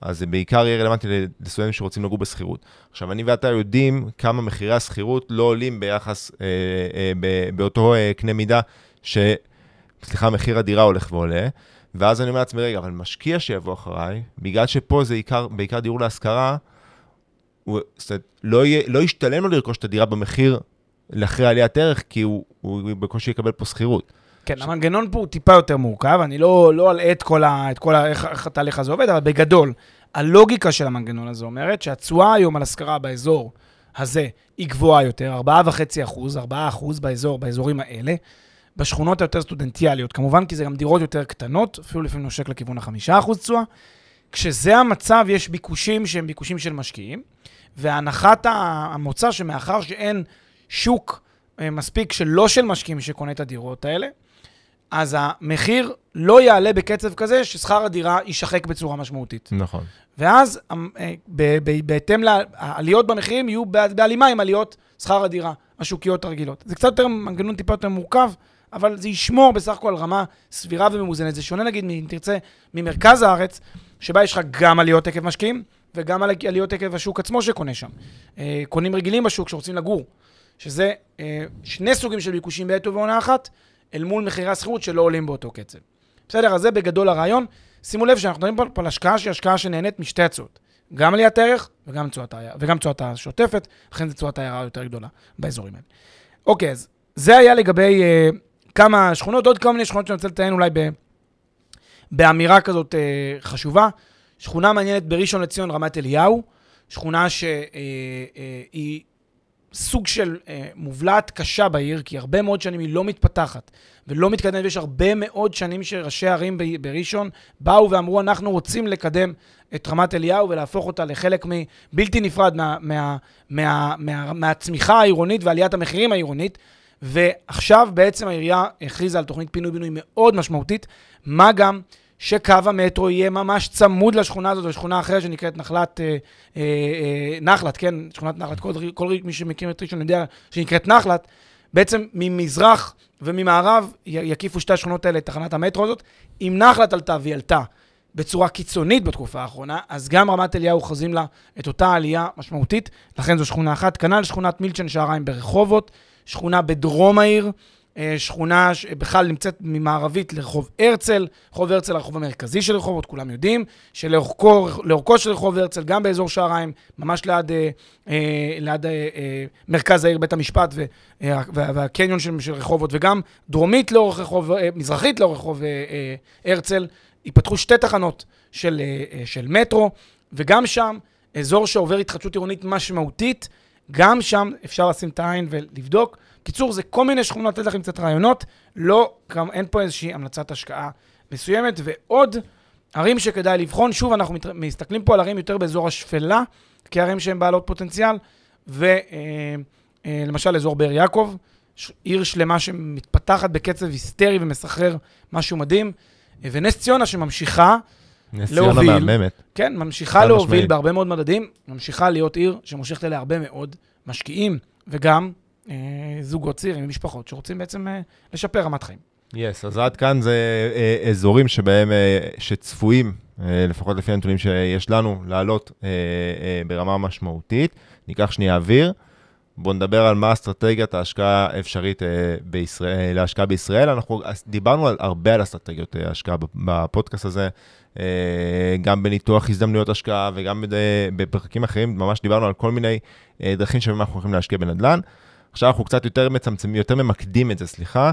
אז זה בעיקר יהיה רלוונטי לסטודנטים שרוצים לגור בשכירות. עכשיו, אני ואתה יודעים כמה מחירי השכירות לא עולים ביחס, אה, אה, ב- באותו אה, קנה מידה ש... סליחה, מחיר הדירה הולך ועולה, ואז אני אומר לעצמי, רגע, אבל משקיע שיבוא אחריי, בגלל שפה זה עיקר, בעיקר דיור להשכרה, הוא, זאת, לא, יהיה, לא ישתלם לו לרכוש את הדירה במחיר לאחרי עליית ערך, כי הוא, הוא בקושי יקבל פה שכירות. כן, המנגנון פה הוא טיפה יותר מורכב, אני לא, לא עלה את כל, ה, את כל ה, איך, איך התהליך הזה עובד, אבל בגדול, הלוגיקה של המנגנון הזה אומרת, שהצועה היום על השכרה באזור הזה היא גבוהה יותר, ארבע נקודה חמש אחוז, ארבעה אחוז באזור, באזורים האלה, בשכונות היותר סטודנטיאליות, כמובן, כי זה גם דירות יותר קטנות, אפילו לפעמים נושק לכיוון החמישה אחוז צוע. כשזה המצב, יש ביקושים שהם ביקושים של משקיעים, והנחת המוצא שמאחר שאין שוק מספיק שלא של משקיעים שקונה את הדירות האלה, אז המחיר לא יעלה בקצב כזה ששכר הדירה יישחק בצורה משמעותית. נכון. ואז בהתאם לעליות במחירים יהיו בהלימה עם עליות שכר הדירה, השוקיות הרגילות. זה קצת יותר מנגנון טיפה יותר מורכב, אבל זה ישמור בסך הכל רמה סבירה וממוזנת. זה שונה נגיד, אם תרצה, ממרכז הארץ, שבה יש לך גם עליות עקב משקיעים, וגם עליות עקב השוק עצמו שקונה שם. קונים רגילים בשוק שרוצים לגור, שזה שני סוגים של ביקושים בעת ובעונה אחת, אל מול מחירי השכירות שלא עולים באותו קצב. בסדר, אז זה בגדול הרעיון. שימו לב שאנחנו מדברים פה על השקעה שהיא השקעה שנהנית משתי הצעות. גם עליית ערך וגם צועת, וגם צועת השוטפת, אכן זה צועת העירה יותר גדולה באזורים האלה. אוקיי, אז זה היה לגבי אה, כמה שכונות, עוד כמה מיני שכונות שאני רוצה לציין אולי ב, באמירה כזאת אה, חשובה. שכונה מעניינת בראשון לציון רמת אליהו, שכונה שהיא אה, אה, סוג של אה, מובלעת קשה בעיר, כי הרבה מאוד שנים היא לא מתפתחת ולא מתקדמת, ויש הרבה מאוד שנים שראשי הערים ב- בראשון באו ואמרו, אנחנו רוצים לקדם את רמת אליהו ולהפוך אותה לחלק מבלתי נפרד מה, מה, מה, מה, מהצמיחה העירונית ועליית המחירים העירונית, ועכשיו בעצם העירייה הכריזה על תוכנית פינוי-בינוי מאוד משמעותית, מה גם שקו המטרו יהיה ממש צמוד לשכונה הזאת, ושכונה אחרת שנקראת נחלת, אה, אה, אה, נחלת, כן, שכונת נחלת קול ריק, כל ריק, מי שמכיר את ראשון יודע, שנקראת נחלת, בעצם ממזרח וממערב יקיפו שתי השכונות האלה, תחנת המטרו הזאת. אם נחלת עלתה והיא עלתה בצורה קיצונית בתקופה האחרונה, אז גם רמת אליהו חוזים לה את אותה עלייה משמעותית, לכן זו שכונה אחת. כנ"ל שכונת מילצ'ן שעריים ברחובות, שכונה בדרום העיר, שכונה שבכלל נמצאת ממערבית לרחוב הרצל, רחוב הרצל הרחוב המרכזי של רחובות, כולם יודעים, שלאורכו, לאורכו של רחוב הרצל, גם באזור שעריים, ממש ליד, ליד מרכז העיר, בית המשפט והקניון של רחובות, וגם דרומית לאורך רחוב, מזרחית לאורך רחוב הרצל, ייפתחו שתי תחנות של, של מטרו, וגם שם אזור שעובר התחדשות עירונית משמעותית, גם שם אפשר לשים את העין ולבדוק. קיצור, זה כל מיני שכונות, לתת לכם קצת רעיונות, לא, גם אין פה איזושהי המלצת השקעה מסוימת, ועוד ערים שכדאי לבחון, שוב, אנחנו מסתכלים פה על ערים יותר באזור השפלה, כי ערים שהן בעלות פוטנציאל, ולמשל אזור באר יעקב, עיר שלמה שמתפתחת בקצב היסטרי ומסחרר משהו מדהים, ונס ציונה שממשיכה, נס ציונה מהממת. כן, ממשיכה להוביל בהרבה מאוד מדדים, ממשיכה להיות עיר שמושכת אליה הרבה מאוד משקיעים, וגם זוגות צעירים ומשפחות שרוצים בעצם לשפר רמת חיים. Yes, אז עד כאן זה אזורים שבהם, שצפויים, לפחות לפי הנתונים שיש לנו, לעלות ברמה משמעותית. ניקח שנייה אוויר. בואו נדבר על מה אסטרטגיית ההשקעה האפשרית בישראל, להשקעה בישראל. אנחנו דיברנו על הרבה על אסטרטגיות ההשקעה בפודקאסט הזה, גם בניתוח הזדמנויות השקעה וגם בפרקים אחרים, ממש דיברנו על כל מיני דרכים שבהם אנחנו הולכים להשקיע בנדל"ן. עכשיו אנחנו קצת יותר מצמצמים, יותר ממקדים את זה, סליחה,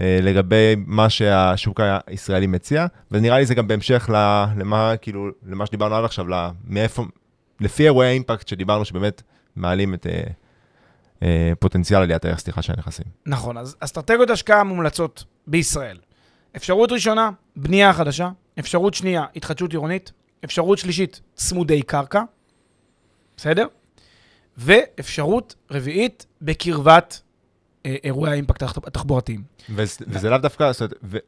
לגבי מה שהשוק הישראלי מציע, ונראה לי זה גם בהמשך למה, כאילו, למה שדיברנו עד עכשיו, למאיפה, לפי אירועי האימפקט שדיברנו, שבאמת מעלים את פוטנציאל עליית הערך, סליחה, של הנכסים. נכון, אז אסטרטגיות השקעה מומלצות בישראל. אפשרות ראשונה, בנייה חדשה. אפשרות שנייה, התחדשות עירונית. אפשרות שלישית, צמודי קרקע. בסדר? ואפשרות רביעית בקרבת אירועי האימפקט התחבורתיים. וזה לאו דווקא,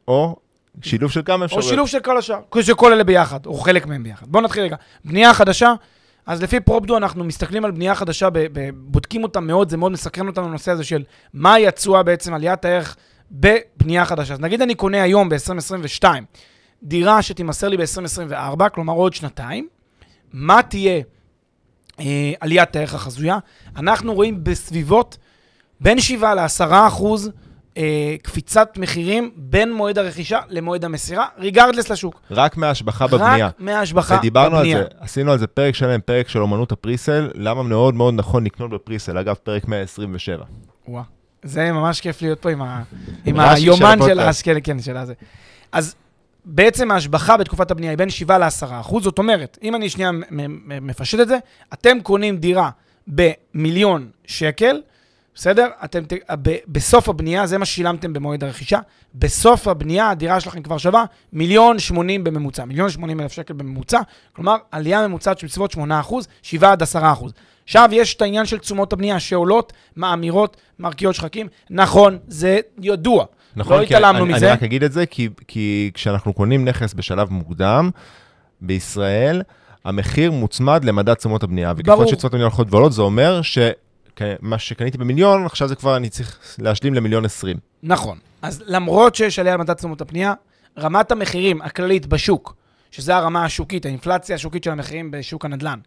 או שילוב של כמה אפשרויות. או שילוב של כל השאר, שכל אלה ביחד, או חלק מהם ביחד. בואו נתחיל רגע. בנייה חדשה, אז לפי פרופדו אנחנו מסתכלים על בנייה חדשה, בודקים אותה מאוד, זה מאוד מסקרן אותנו לנושא הזה של מה יצוע בעצם עליית הערך בבנייה חדשה. אז נגיד אני קונה היום ב-עשרים עשרים ושתיים, דירה שתימסר לי ב-עשרים עשרים וארבע, כלומר עוד שנתיים, מה תהיה אה, עליית הערך החזויה? אנחנו רואים בסביבות בין שבעה לעשרה אחוז אה, קפיצת מחירים בין מועד הרכישה למועד המסירה, ריגרדלס לשוק. רק מההשבחה בבנייה. רק מההשבחה בבנייה. על זה, עשינו על זה פרק שלם, פרק של אומנות הפריסל, למה מאוד מאוד נכון לקנות בפריסל, אגב פרק מאה עשרים ושבע. וואו, זה ממש כיף להיות פה עם, ה, עם היומן של האסקל, כן, של הזה. אז בעצם ההשבחה בתקופת הבנייה היא בין שבעה לעשרה אחוז, זאת אומרת, אם אני שנייה מפשט את זה, אתם קונים דירה במיליון שקל, בסדר? אתם, ב, בסוף הבנייה, זה מה ששילמתם במועד הרכישה, בסוף הבנייה הדירה שלכם כבר שווה מיליון שמונים בממוצע, מיליון שמונים אלף שקל בממוצע, כלומר, עלייה ממוצעת שבסביבות שמונה אחוז, שבעה עד עשרה אחוז. עכשיו יש את העניין של תשומות הבנייה שעולות, מאמירות, מרקיעות שחקים, נכון, זה ידוע. נכון, לא התעלמנו מזה. אני רק אגיד את זה, כי, כי כשאנחנו קונים נכס בשלב מוקדם, בישראל, המחיר מוצמד למדד תשומות הבנייה. ברור. וככל שתשומות הבנייה הולכות ועולות, זה אומר שמה שקניתי במיליון, עכשיו זה כבר אני צריך להשלים למיליון עשרים. נכון. אז למרות שיש עליה מדד תשומות הבנייה, רמת המחירים הכללית בשוק, שזה הרמה השוקית, האינפלציה השוקית של המחירים בשוק הנדל"ן,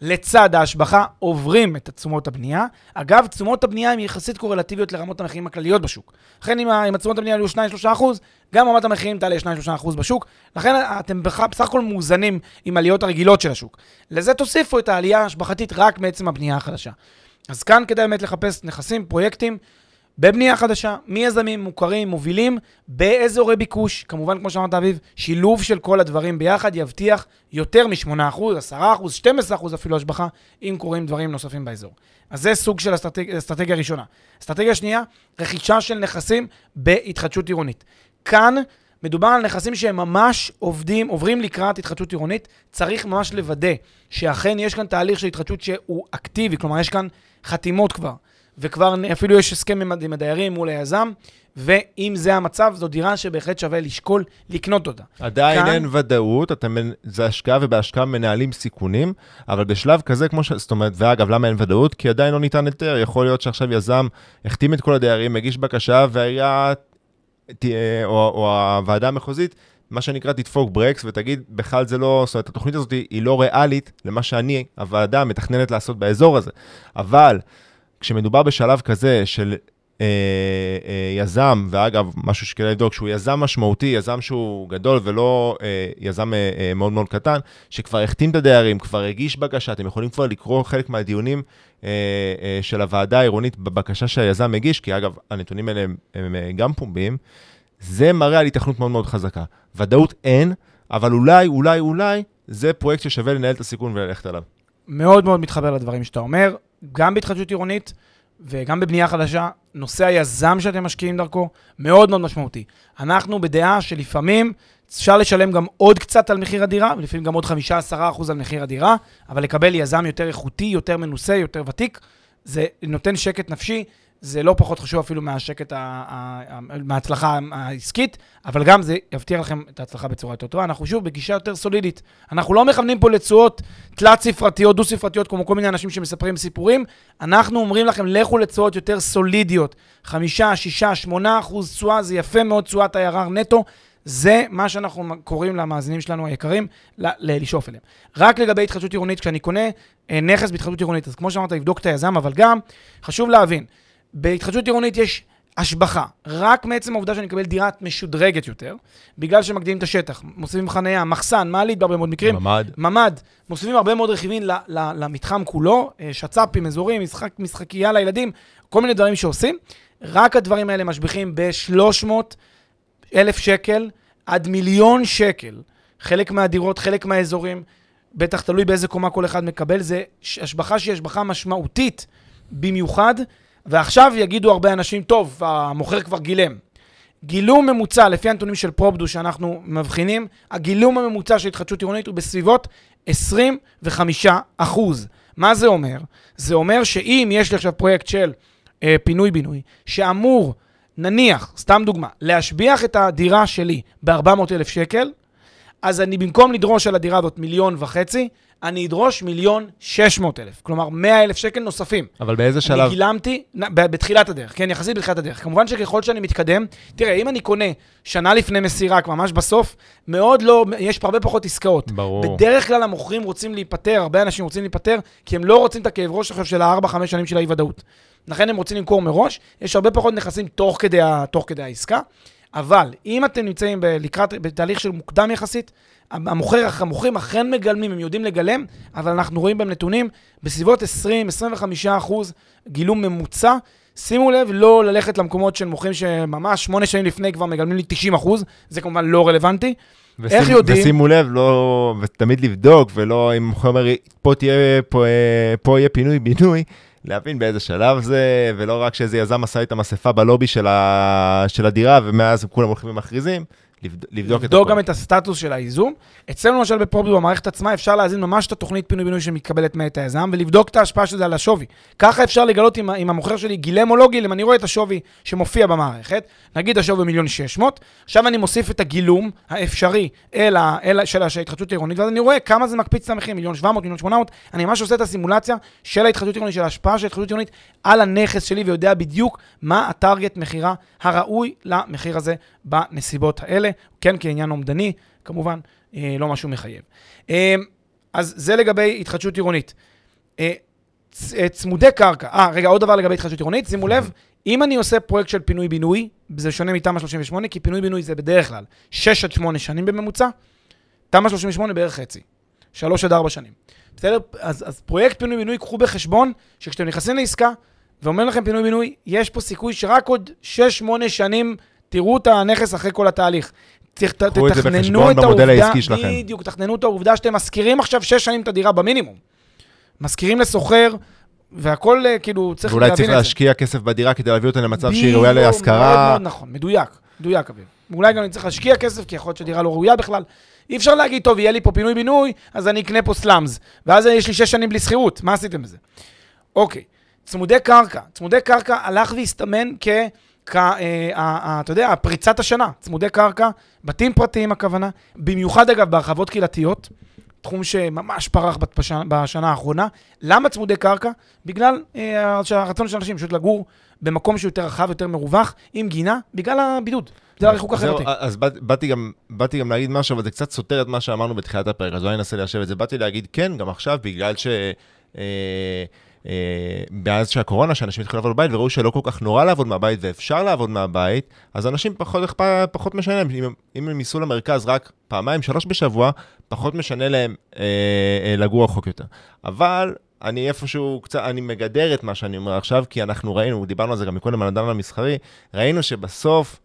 לצד ההשבחה עוברים את תשומות הבנייה. אגב, תשומות הבנייה הן יחסית קורלטיביות לרמות המחירים הכלליות בשוק. לכן אם תשומות הבנייה היו שתיים עד שלוש אחוז, גם רמת המחירים תעלה שתיים עד שלוש אחוז בשוק. לכן אתם בסך הכל מאוזנים עם עליות הרגילות של השוק. לזה תוסיפו את העלייה ההשבחתית רק מעצם הבנייה החדשה. אז כאן כדאי באמת לחפש נכסים, פרויקטים, בבנייה חדשה, מיזמים מוכרים, מובילים, באזורי ביקוש, כמובן כמו שאמרת אביב, שילוב של כל הדברים ביחד יבטיח יותר מ-שמונה אחוז, עשרה אחוז, שנים עשר אחוז אפילו השבחה, אם קוראים דברים נוספים באזור. אז זה סוג של אסטרטגיה, אסטרטגיה ראשונה. אסטרטגיה שנייה, רכישה של נכסים בהתחדשות עירונית. כאן מדובר על נכסים שהם ממש עובדים, עוברים לקראת התחדשות עירונית, צריך ממש לוודא שאכן יש כאן תהליך של התחדשות שהוא אקטיבי, כלומר יש כאן חתימות כבר. וכבר אפילו יש הסכם עם הדיירים מול היזם, ואם זה המצב, זו דירה שבהחלט שווה לשקול לקנות אותה. עדיין כאן... אין ודאות, אתה, זה השקעה ובהשקעה מנהלים סיכונים, אבל בשלב כזה, כמו ש... זאת אומרת, ואגב, למה אין ודאות? כי עדיין לא ניתן יותר, יכול להיות שעכשיו יזם החתים את כל הדיירים, מגיש בקשה, והיה, או, או הוועדה המחוזית, מה שנקרא תדפוק ברקס, ותגיד, בכלל זה לא, זאת אומרת, התוכנית הזאת היא לא ריאלית, למה שאני, הוועדה, מתכננת לעשות באזור הזה. אבל כשמדובר בשלב כזה של אה, אה, יזם, ואגב, משהו שכדאי לבדוק, שהוא יזם משמעותי, יזם שהוא גדול ולא אה, יזם אה, אה, מאוד מאוד קטן, שכבר החתים את הדיירים, כבר הגיש בקשה, אתם יכולים כבר לקרוא חלק מהדיונים אה, אה, של הוועדה העירונית בבקשה שהיזם הגיש, כי אגב, הנתונים האלה הם, הם, הם גם פומביים, זה מראה על התכנות מאוד מאוד חזקה. ודאות אין, אבל אולי, אולי, אולי, זה פרויקט ששווה לנהל את הסיכון וללכת עליו. מאוד מאוד מתחבר לדברים שאתה אומר, גם בהתחדשות עירונית וגם בבנייה חדשה, נושא היזם שאתם משקיעים דרכו מאוד מאוד משמעותי. אנחנו בדעה שלפעמים אפשר לשלם גם עוד קצת על מחיר הדירה, ולפעמים גם עוד חמישה עד עשרה אחוז על מחיר הדירה, אבל לקבל יזם יותר איכותי, יותר מנוסה, יותר ותיק, זה נותן שקט נפשי, זה לא פחות חשוב אפילו מהשקט, מההצלחה העסקית, אבל גם זה יבטיח לכם את ההצלחה בצורה יותר טובה. אנחנו שוב בגישה יותר סולידית. אנחנו לא מכוונים פה לתשואות תלת ספרתיות, דו ספרתיות, כמו כל מיני אנשים שמספרים סיפורים. אנחנו אומרים לכם, לכו לתשואות יותר סולידיות. חמישה, שישה, שמונה אחוז תשואה, זה יפה מאוד, תשואת I R R נטו. זה מה שאנחנו קוראים למאזינים שלנו היקרים, לשאוף אליהם. רק לגבי התחדשות עירונית, כשאני קונה נכס בהתחדשות עירונית, אז כמו שאמרת, יבדוק את היזם, אבל גם חשוב להבין, בהתחדשות עירונית יש השבחה, רק מעצם העובדה שאני אקבל דירה משודרגת יותר, בגלל שמקדימים את השטח, מוסיפים חניה, מחסן, מעלית בהרבה מאוד מקרים, ממד, ממד מוסיפים הרבה מאוד רכיבים ל- ל- למתחם כולו, שצ"פים, אזורים, משחק, משחקייה לילדים, כל מיני דברים שעושים, רק הדברים האלה משביחים ב-שלוש מאות אלף שקל עד מיליון שקל, חלק מהדירות, חלק מהאזורים, בטח תלוי באיזה קומה כל אחד מקבל, זה השבחה שהיא השבחה משמעותית במיוחד, ועכשיו יגידו הרבה אנשים, טוב, המוכר כבר גילם. גילום ממוצע, לפי הנתונים של פרופדו שאנחנו מבחינים, הגילום הממוצע של התחדשות עירונית הוא בסביבות עשרים וחמישה אחוז. מה זה אומר? זה אומר שאם יש לי עכשיו פרויקט של אה, פינוי-בינוי, שאמור, נניח, סתם דוגמה, להשביח את הדירה שלי ב-ארבע מאות אלף שקל, אז אני במקום לדרוש על הדירה הזאת מיליון וחצי, אני אדרוש מיליון שש מאות אלף, כלומר מאה אלף שקל נוספים. אבל באיזה שלב? אני גילמתי, בתחילת הדרך, כן, יחסית בתחילת הדרך. כמובן שככל שאני מתקדם, תראה, אם אני קונה שנה לפני מסירה, ממש בסוף, מאוד לא, יש הרבה פחות עסקאות. ברור. בדרך כלל המוכרים רוצים להיפטר, הרבה אנשים רוצים להיפטר, כי הם לא רוצים את הכאב ראש עכשיו של הארבע-חמש שנים של האי-ודאות. לכן הם רוצים למכור מראש, יש הרבה פחות נכסים תוך כדי, תוך כדי העסקה. אבל אם אתם נמצאים בלקראת, בתהליך של מוקדם יחסית, המוכר, המוכרים אכן מגלמים, הם יודעים לגלם, אבל אנחנו רואים בהם נתונים, בסביבות עשרים עד עשרים וחמישה אחוז גילום ממוצע. שימו לב, לא ללכת למקומות של מוכרים שממש שמונה שנים לפני כבר מגלמים לי תשעים אחוז, זה כמובן לא רלוונטי. ושימ, איך יודעים? ושימו לב, לא, ותמיד לבדוק, ולא אם מוכר אומר, פה תהיה, פה, פה יהיה פינוי בינוי, להבין באיזה שלב זה, ולא רק שזה יזם עשה את המספה בלובי של, ה... של הדירה, ומאז כולם הולכים ומכריזים, לבד... לבדוק, לבדוק גם את הסטטוס של האיזום. אצלנו למשל בפרופדו, במערכת עצמה, אפשר להזין ממש את התוכנית פינוי-בינוי שמתקבלת מאת היזם, ולבדוק את ההשפעה של זה על השווי. ככה אפשר לגלות אם, אם המוכר שלי גילם או לא גילם, אני רואה את השווי שמופיע במערכת, נגיד השווי מיליון שש מאות, עכשיו אני מוסיף את הגילום האפשרי אל ה, אל ה, של ההתחדשות העירונית, ואז אני רואה כמה זה מקפיץ את המחיר, מיליון שבע מאות, מיליון שמונה מאות, אני ממש עושה את הסימולציה של ההתחדשות העירונית, של ההשפעה של ההתחדשות העירונית על הנכס שלי, ויודע בדיוק מה הטרגט מחירה הראוי למחיר הזה בנסיבות האלה. כן, כעניין עומדני, כמובן, אה, לא משהו מחייב. אה, אז זה לגבי התחדשות עירונית. אה, צ, אה, צמודי קרקע. אה, רגע, עוד דבר לגבי התחדשות עירונית. שימו לב, אם אני עושה פרויקט של פינוי-בינוי, זה שונה מתמה שלושים ושמונה, כי פינוי-בינוי זה בדרך כלל שש עד שמונה שנים בממוצע, תמה שלושים ושמונה בערך חצי, שלוש עד ארבע שנים. בסדר? אז, אז פרויקט פינוי-בינוי, קחו בחשבון שכשאתם נכנסים לעסקה, ואומר לכם פינוי-בינוי, יש פה סיכוי שרק עוד שש שמונה שנים תראו את הנכס אחרי כל התהליך. תתכננו את העובדה, בדיוק, תכננו את העובדה שאתם מזכירים עכשיו שש שנים את הדירה במינימום. מזכירים לסוחר, והכל כאילו צריך להבין את זה. אולי צריך להשקיע כסף בדירה כדי להביא אותה למצב שהיא ראויה להשכרה. נכון, מדויק, מדויק אביב. אולי גם אני צריך להשקיע כסף, כי יכול להיות שהדירה לא ראויה בכלל. אי אפשר להגיד, טוב, יהיה לי פה פינוי-בינוי, אז אני אקנה פה סלאמס, ואז יש לי שש שנים בלי שכירות. מה עשיתם בזה? אוקיי, צמודי קרקע. צמודי קרקע הלך והסתמן כ... אתה יודע, הפריצת השנה, צמודי קרקע, בתים פרטיים הכוונה, במיוחד אגב בהרחבות קהילתיות, תחום שממש פרח בשנה האחרונה. למה צמודי קרקע? בגלל הרצון של אנשים פשוט לגור במקום שהוא יותר רחב, יותר מרווח, עם גינה, בגלל הבידוד. זה הריחוק החברתי. אז באתי גם להגיד משהו, אבל זה קצת סותר את מה שאמרנו בתחילת הפרק, אז אני אנסה ליישב את זה. באתי להגיד כן, גם עכשיו, בגלל ש... מאז שהקורונה, שאנשים התחילו לעבוד בבית, וראו שלא כל כך נורא לעבוד מהבית, ואפשר לעבוד מהבית, אז אנשים פחות, פחות משנה להם, אם, אם הם ייסעו למרכז רק פעמיים, שלוש בשבוע, פחות משנה להם אה, אה, לגור רחוק יותר. אבל אני איפשהו, קצת, אני מגדר את מה שאני אומר עכשיו, כי אנחנו ראינו, דיברנו על זה גם מקודם, על הדן המסחרי, ראינו שבסוף,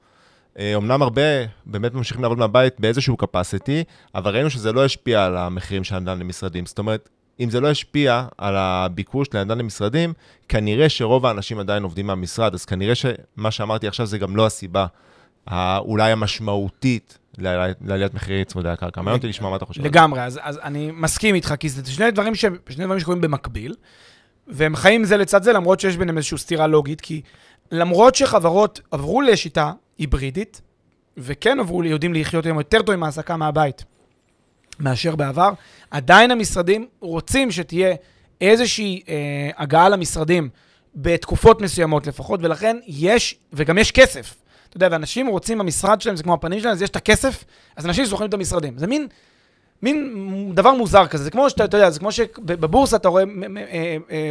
אמנם הרבה באמת ממשיכים לעבוד מהבית באיזשהו capacity, אבל ראינו שזה לא השפיע על המחירים של הדן למשרדים. זאת אומרת, אם זה לא השפיע על הביקוש לעדן למשרדים, כנראה שרוב האנשים עדיין עובדים מהמשרד, אז כנראה שמה שאמרתי עכשיו זה גם לא הסיבה, אולי המשמעותית לעליית מחירי צמודי הקרקע. מעניין אותי לשמוע מה אתה חושב. לגמרי, אז אני מסכים איתך, כי זה שני דברים שקורים במקביל, והם חיים זה לצד זה, למרות שיש ביניהם איזושהי סתירה לוגית, כי למרות שחברות עברו לשיטה היברידית, וכן עברו, יודעים לחיות היום יותר טוב עם העסקה מהבית, מאשר בעבר, עדיין המשרדים רוצים שתהיה איזושהי אה, הגעה למשרדים בתקופות מסוימות לפחות, ולכן יש, וגם יש כסף. אתה יודע, ואנשים רוצים, המשרד שלהם, זה כמו הפנים שלהם, אז יש את הכסף, אז אנשים זוכרים את המשרדים. זה מין, מין דבר מוזר כזה. זה כמו שאתה, אתה יודע, זה כמו שבבורסה אתה רואה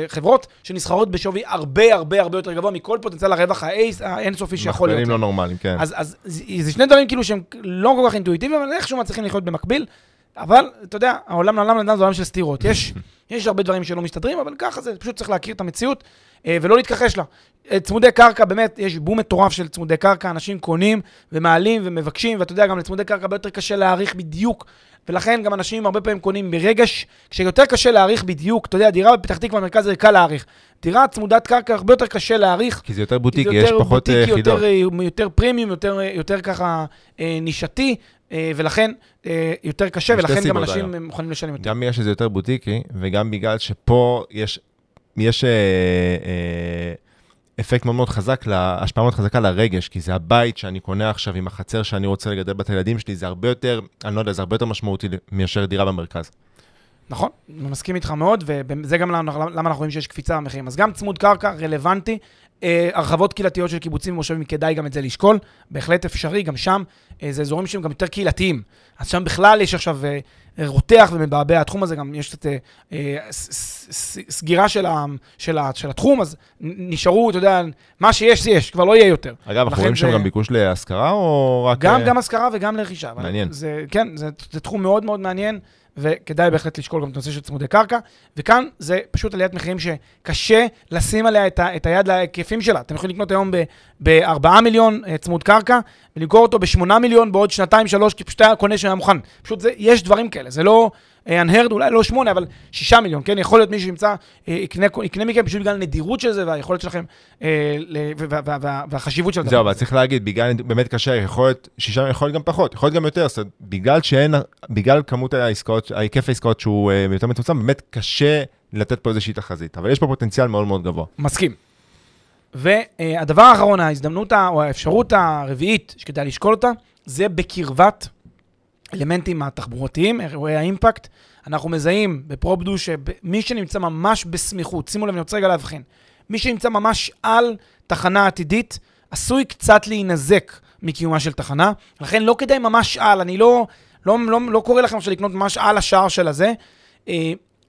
חברות שנסחרות בשווי הרבה, הרבה, הרבה יותר גבוה מכל פוטנציאל הרווח האינסופי שיכול להיות. מכפלים לא נורמליים, כן. אז, אז זה שני דברים כאילו שהם לא כל כך אינטואיטיביים, אבל איכשהו מצליחים לחיות במקביל. אבל, אתה יודע, העולם לעולם לדן זה עולם של סתירות. יש, יש הרבה דברים שלא מסתדרים, אבל ככה זה, פשוט צריך להכיר את המציאות, ולא להתכחש לה. צמודי קרקע, באמת, יש בום מטורף של צמודי קרקע, אנשים קונים ומעלים ומבקשים, ואתה יודע, גם לצמודי קרקע ביותר קשה להעריך בדיוק, ולכן גם אנשים הרבה פעמים קונים ברגש, כשיותר קשה להעריך בדיוק, אתה יודע, דירה בפתח תקווה במרכז זה קל להעריך, דירה צמודת קרקע הרבה יותר קשה להעריך, כי זה יותר בוטיק, יש פחות חידור, יותר פרימיום, יותר, יותר ככה נישתי, ולכן יותר קשה, ולכן גם אנשים מוכנים לשלם יותר. גם בגלל שזה יותר בוטיקי, וגם בגלל שפה יש, יש אה, אה, אפקט מאוד מאוד חזק, השפעה מאוד חזקה לרגש, כי זה הבית שאני קונה עכשיו עם החצר שאני רוצה לגדל בת הילדים שלי, זה הרבה יותר, אני לא יודע, זה הרבה יותר משמעותי מאשר דירה במרכז. נכון, אני מסכים איתך מאוד, וזה גם למה אנחנו רואים שיש קפיצה במחירים. אז גם צמוד קרקע רלוונטי, הרחבות קהילתיות של קיבוצים ומושבים, כדאי גם את זה לשקול, בהחלט אפשרי, גם שם זה אזורים שהם גם יותר קהילתיים, אז שם בכלל יש עכשיו רותח ומבעבע התחום הזה, גם יש את סגירה של התחום, אז נשארו, אתה יודע, מה שיש זה יש, כבר לא יהיה יותר. אגב, אנחנו רואים שם גם ביקוש להשכרה או רק... גם השכרה וגם לרכישה. מעניין. כן, זה תחום מאוד מאוד מעניין, וכדאי בהחלט לשקול גם את הנושא של צמודי קרקע, וכאן זה פשוט עליית מחירים שקשה לשים עליה את, ה, את היד להיקפים שלה. אתם יכולים לקנות היום ב-ארבעה מיליון צמוד קרקע, ולמכור אותו ב-שמונה מיליון בעוד שנתיים, שלוש, כי פשוט היה קונה שהיה מוכן. פשוט זה, יש דברים כאלה, זה לא unheard, אולי לא שמונה, אבל שישה מיליון, כן? יכול להיות מישהו ימצא, יקנה, יקנה מכם פשוט בגלל הנדירות של זה, והיכולת שלכם, והחשיבות של הדבר. זהו, אבל צריך להגיד, בגלל, באמת קשה, יכול להיות, שישה, יכול להיות גם פחות, יכול להיות גם יותר, בגלל שאין, בגלל כמות העסקאות, ההיקף העסקאות שהוא יותר מצומצם, באמת קשה לתת פה איזושהי תחזית, אבל יש פה פוטנציאל מאוד מאוד גבוה. מסכים. והדבר האחרון, ההזדמנות או האפשרות הרביעית שכדאי לשקול אותה, זה בקרבת אלמנטים התחבורתיים, אירועי האימפקט. אנחנו מזהים בפרופדו שמי שנמצא ממש בסמיכות, שימו לב, אני רוצה רגע להבחין, מי שנמצא ממש על תחנה עתידית, עשוי קצת להינזק מקיומה של תחנה, לכן לא כדאי ממש על, אני לא, לא, לא, לא קורא לכם שלקנות ממש על השער של הזה,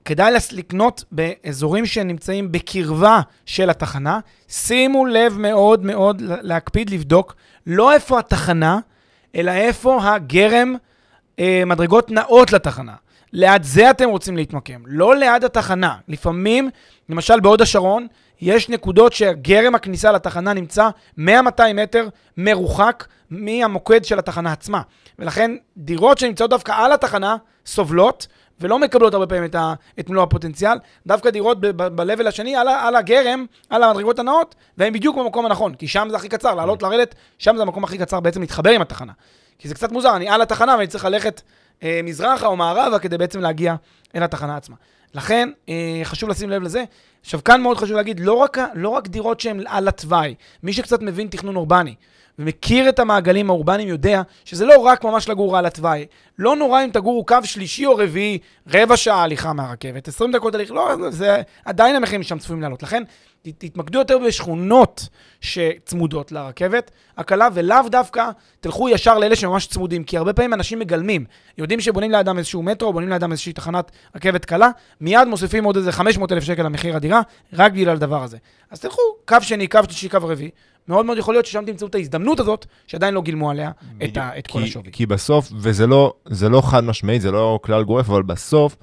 כדאי לקנות באזורים שנמצאים בקרבה של התחנה, שימו לב מאוד מאוד להקפיד לבדוק, לא איפה התחנה, אלא איפה הגרם, מדרגות נאות לתחנה. ליד זה אתם רוצים להתמקם, לא ליד התחנה. לפעמים, למשל בעוד השרון, יש נקודות שגרם הכניסה לתחנה נמצא מאה מאתיים מטר מרוחק מהמוקד של התחנה עצמה. ולכן דירות שנמצאות דווקא על התחנה סובלות, ולא מקבלות הרבה פעמים את, ה, את מלוא הפוטנציאל, דווקא דירות ב-level השני, על, על הגרם, על המדרגות הנאות, והם בדיוק במקום הנכון, כי שם זה הכי קצר, לעלות לרדת, שם זה המקום הכי קצר בעצם להתחבר עם התחנה. כי זה קצת מוזר, אני על התחנה ואני צריך ללכת אה, מזרחה או מערבה, כדי בעצם להגיע אל התחנה עצמה. לכן, אה, חשוב לשים לב לזה. עכשיו, כאן מאוד חשוב להגיד, לא רק, לא רק דירות שהן על התוואי, מי שקצת מבין תכנון אורבני, ומכיר את המעגלים האורבנים יודע שזה לא רק ממש לגור על התוואי. לא נורא אם תגורו קו שלישי או רביעי, רבע שעה הליכה מהרכבת, עשרים דקות הליך, לא, זה עדיין המחירים שם צפויים לעלות. לכן, תתמקדו יותר בשכונות שצמודות לרכבת הקלה, ולאו דווקא תלכו ישר לאלה שממש צמודים, כי הרבה פעמים אנשים מגלמים, יודעים שבונים לאדם איזשהו מטרו, בונים לאדם איזושהי תחנת רכבת קלה, מיד מוסיפים עוד איזה חמש מאות אלף שקל למחיר הדירה, רק בגלל הדבר הזה. אז תלכו, קו שני, קו שלישי, קו רביעי, מאוד מאוד יכול להיות ששם תמצאו את ההזדמנות הזאת, שעדיין לא גילמו עליה את, ה, את כי, כל השווי. כי בסוף, וזה לא, זה לא חד משמעית, זה לא כלל גורף, אבל בסוף,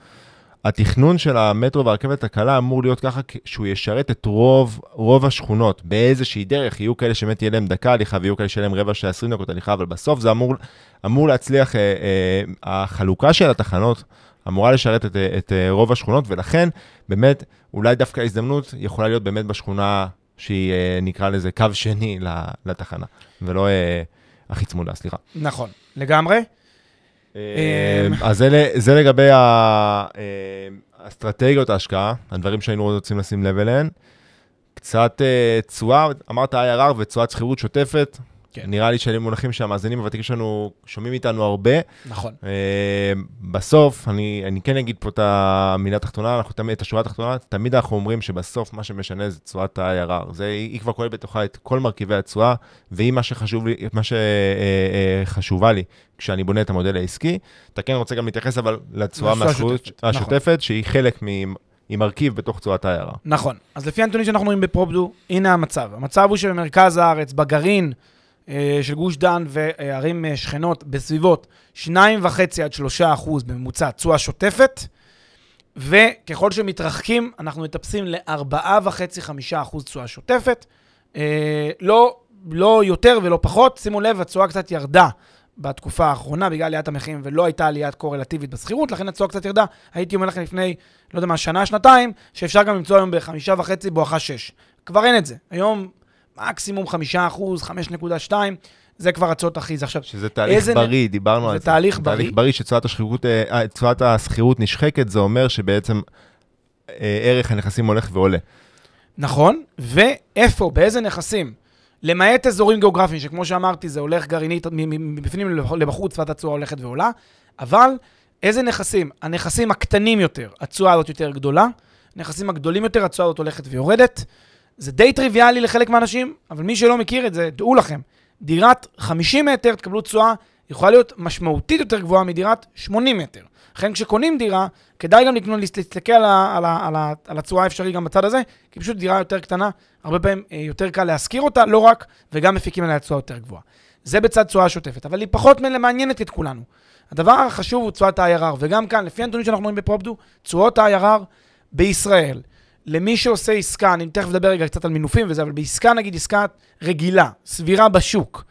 התכנון של המטרו והרכבת הקלה אמור להיות ככה שהוא ישרת את רוב, רוב השכונות, באיזושהי דרך, יהיו כאלה שמת יהיה להם דקה הליכה, ויהיו כאלה שיהיה להם רבע של עשרים דקות הליכה, אבל בסוף זה אמור, אמור להצליח, אה, אה, החלוקה של התחנות, אמורה לשרת את, את אה, רוב השכונות, ולכן באמת, אולי דווקא ההזדמנות יכולה להיות באמת בשכונה שהיא נקרא לזה קו שני לתחנה, ולא הכי צמודה, סליחה. נכון, לגמרי. אז זה לגבי האסטרטגיות ההשקעה, הדברים שהיינו רוצים לשים לב אליהן. קצת תשואה, אמרת איי אר אר ותשואת שכירות שוטפת, נראה לי שאלה מונחים שהמאזינים הוותיקים שלנו שומעים איתנו הרבה. נכון. בסוף, אני כן אגיד פה את המילה התחתונה, את השורה התחתונה, תמיד אנחנו אומרים שבסוף מה שמשנה זה תשואת ה-איי אר אר. היא כבר כוללת בתוכה את כל מרכיבי התשואה, והיא מה שחשובה לי כשאני בונה את המודל העסקי. אתה כן רוצה גם להתייחס אבל לתשואה השוטפת, שהיא חלק מ... היא מרכיב בתוך צועת הערה. נכון. אז לפי הנתונים שאנחנו רואים בפרופדו, הנה המצב. המצב הוא שבמרכז הארץ, בגרעין של גוש דן וערים שכנות, בסביבות שניים וחצי עד שלושה אחוז בממוצע צועה שוטפת, וככל שמתרחקים, אנחנו מטפסים ל-ארבע וחצי עד חמש אחוז צועה שוטפת. לא, לא יותר ולא פחות. שימו לב, הצועה קצת ירדה בתקופה האחרונה, בגלל עליית המחירים, ולא הייתה עליית קורלטיבית בסחירות, לכן הצועה קצת ירדה. הייתי אומר לכם לפני, לא יודע מה, שנה, שנתיים, שאפשר גם למצוא היום בחמישה וחצי, בואכה שש. כבר אין את זה. היום מקסימום חמישה אחוז, חמש נקודה שתיים, זה כבר הצועות אחיז. עכשיו, שזה תהליך בריא, דיברנו על זה. זה תהליך בריא. תהליך בריא שצועת השכירות נשחקת, זה אומר שבעצם ערך הנכסים הולך ועולה. נכון, ואיפה, באיזה נכסים? למעט אזורים גיאוגרפיים, שכמו שאמרתי, זה הולך גרעינית, מבפנים לבחוץ, צוות התשואה הולכת ועולה, אבל איזה נכסים? הנכסים הקטנים יותר, הצועה הזאת יותר גדולה, הנכסים הגדולים יותר, הצועה הזאת הולכת ויורדת, זה די טריוויאלי לחלק מהאנשים, אבל מי שלא מכיר את זה, דעו לכם, דירת חמישים מטר, תקבלו צועה, יכולה להיות משמעותית יותר גבוהה מדירת שמונים מטר. לכן כשקונים דירה, כדאי גם להסתכל על, על, על, על הצועה האפשרי גם בצד הזה, כי פשוט דירה יותר קטנה, הרבה פעמים יותר קל להשכיר אותה, לא רק, וגם מפיקים עליה צועה יותר גבוהה. זה בצד צועה שוטפת, אבל היא פחות מעניינת את כולנו. הדבר החשוב הוא צועת ה-איי אר אר, וגם כאן, לפי הנתונים שאנחנו רואים בפרופדו, צועות ה-איי אר אר בישראל. למי שעושה עסקה, אני תכף מדבר רגע קצת על מינופים וזה, אבל בעסקה, נגיד, עסקה רגילה, סבירה בשוק,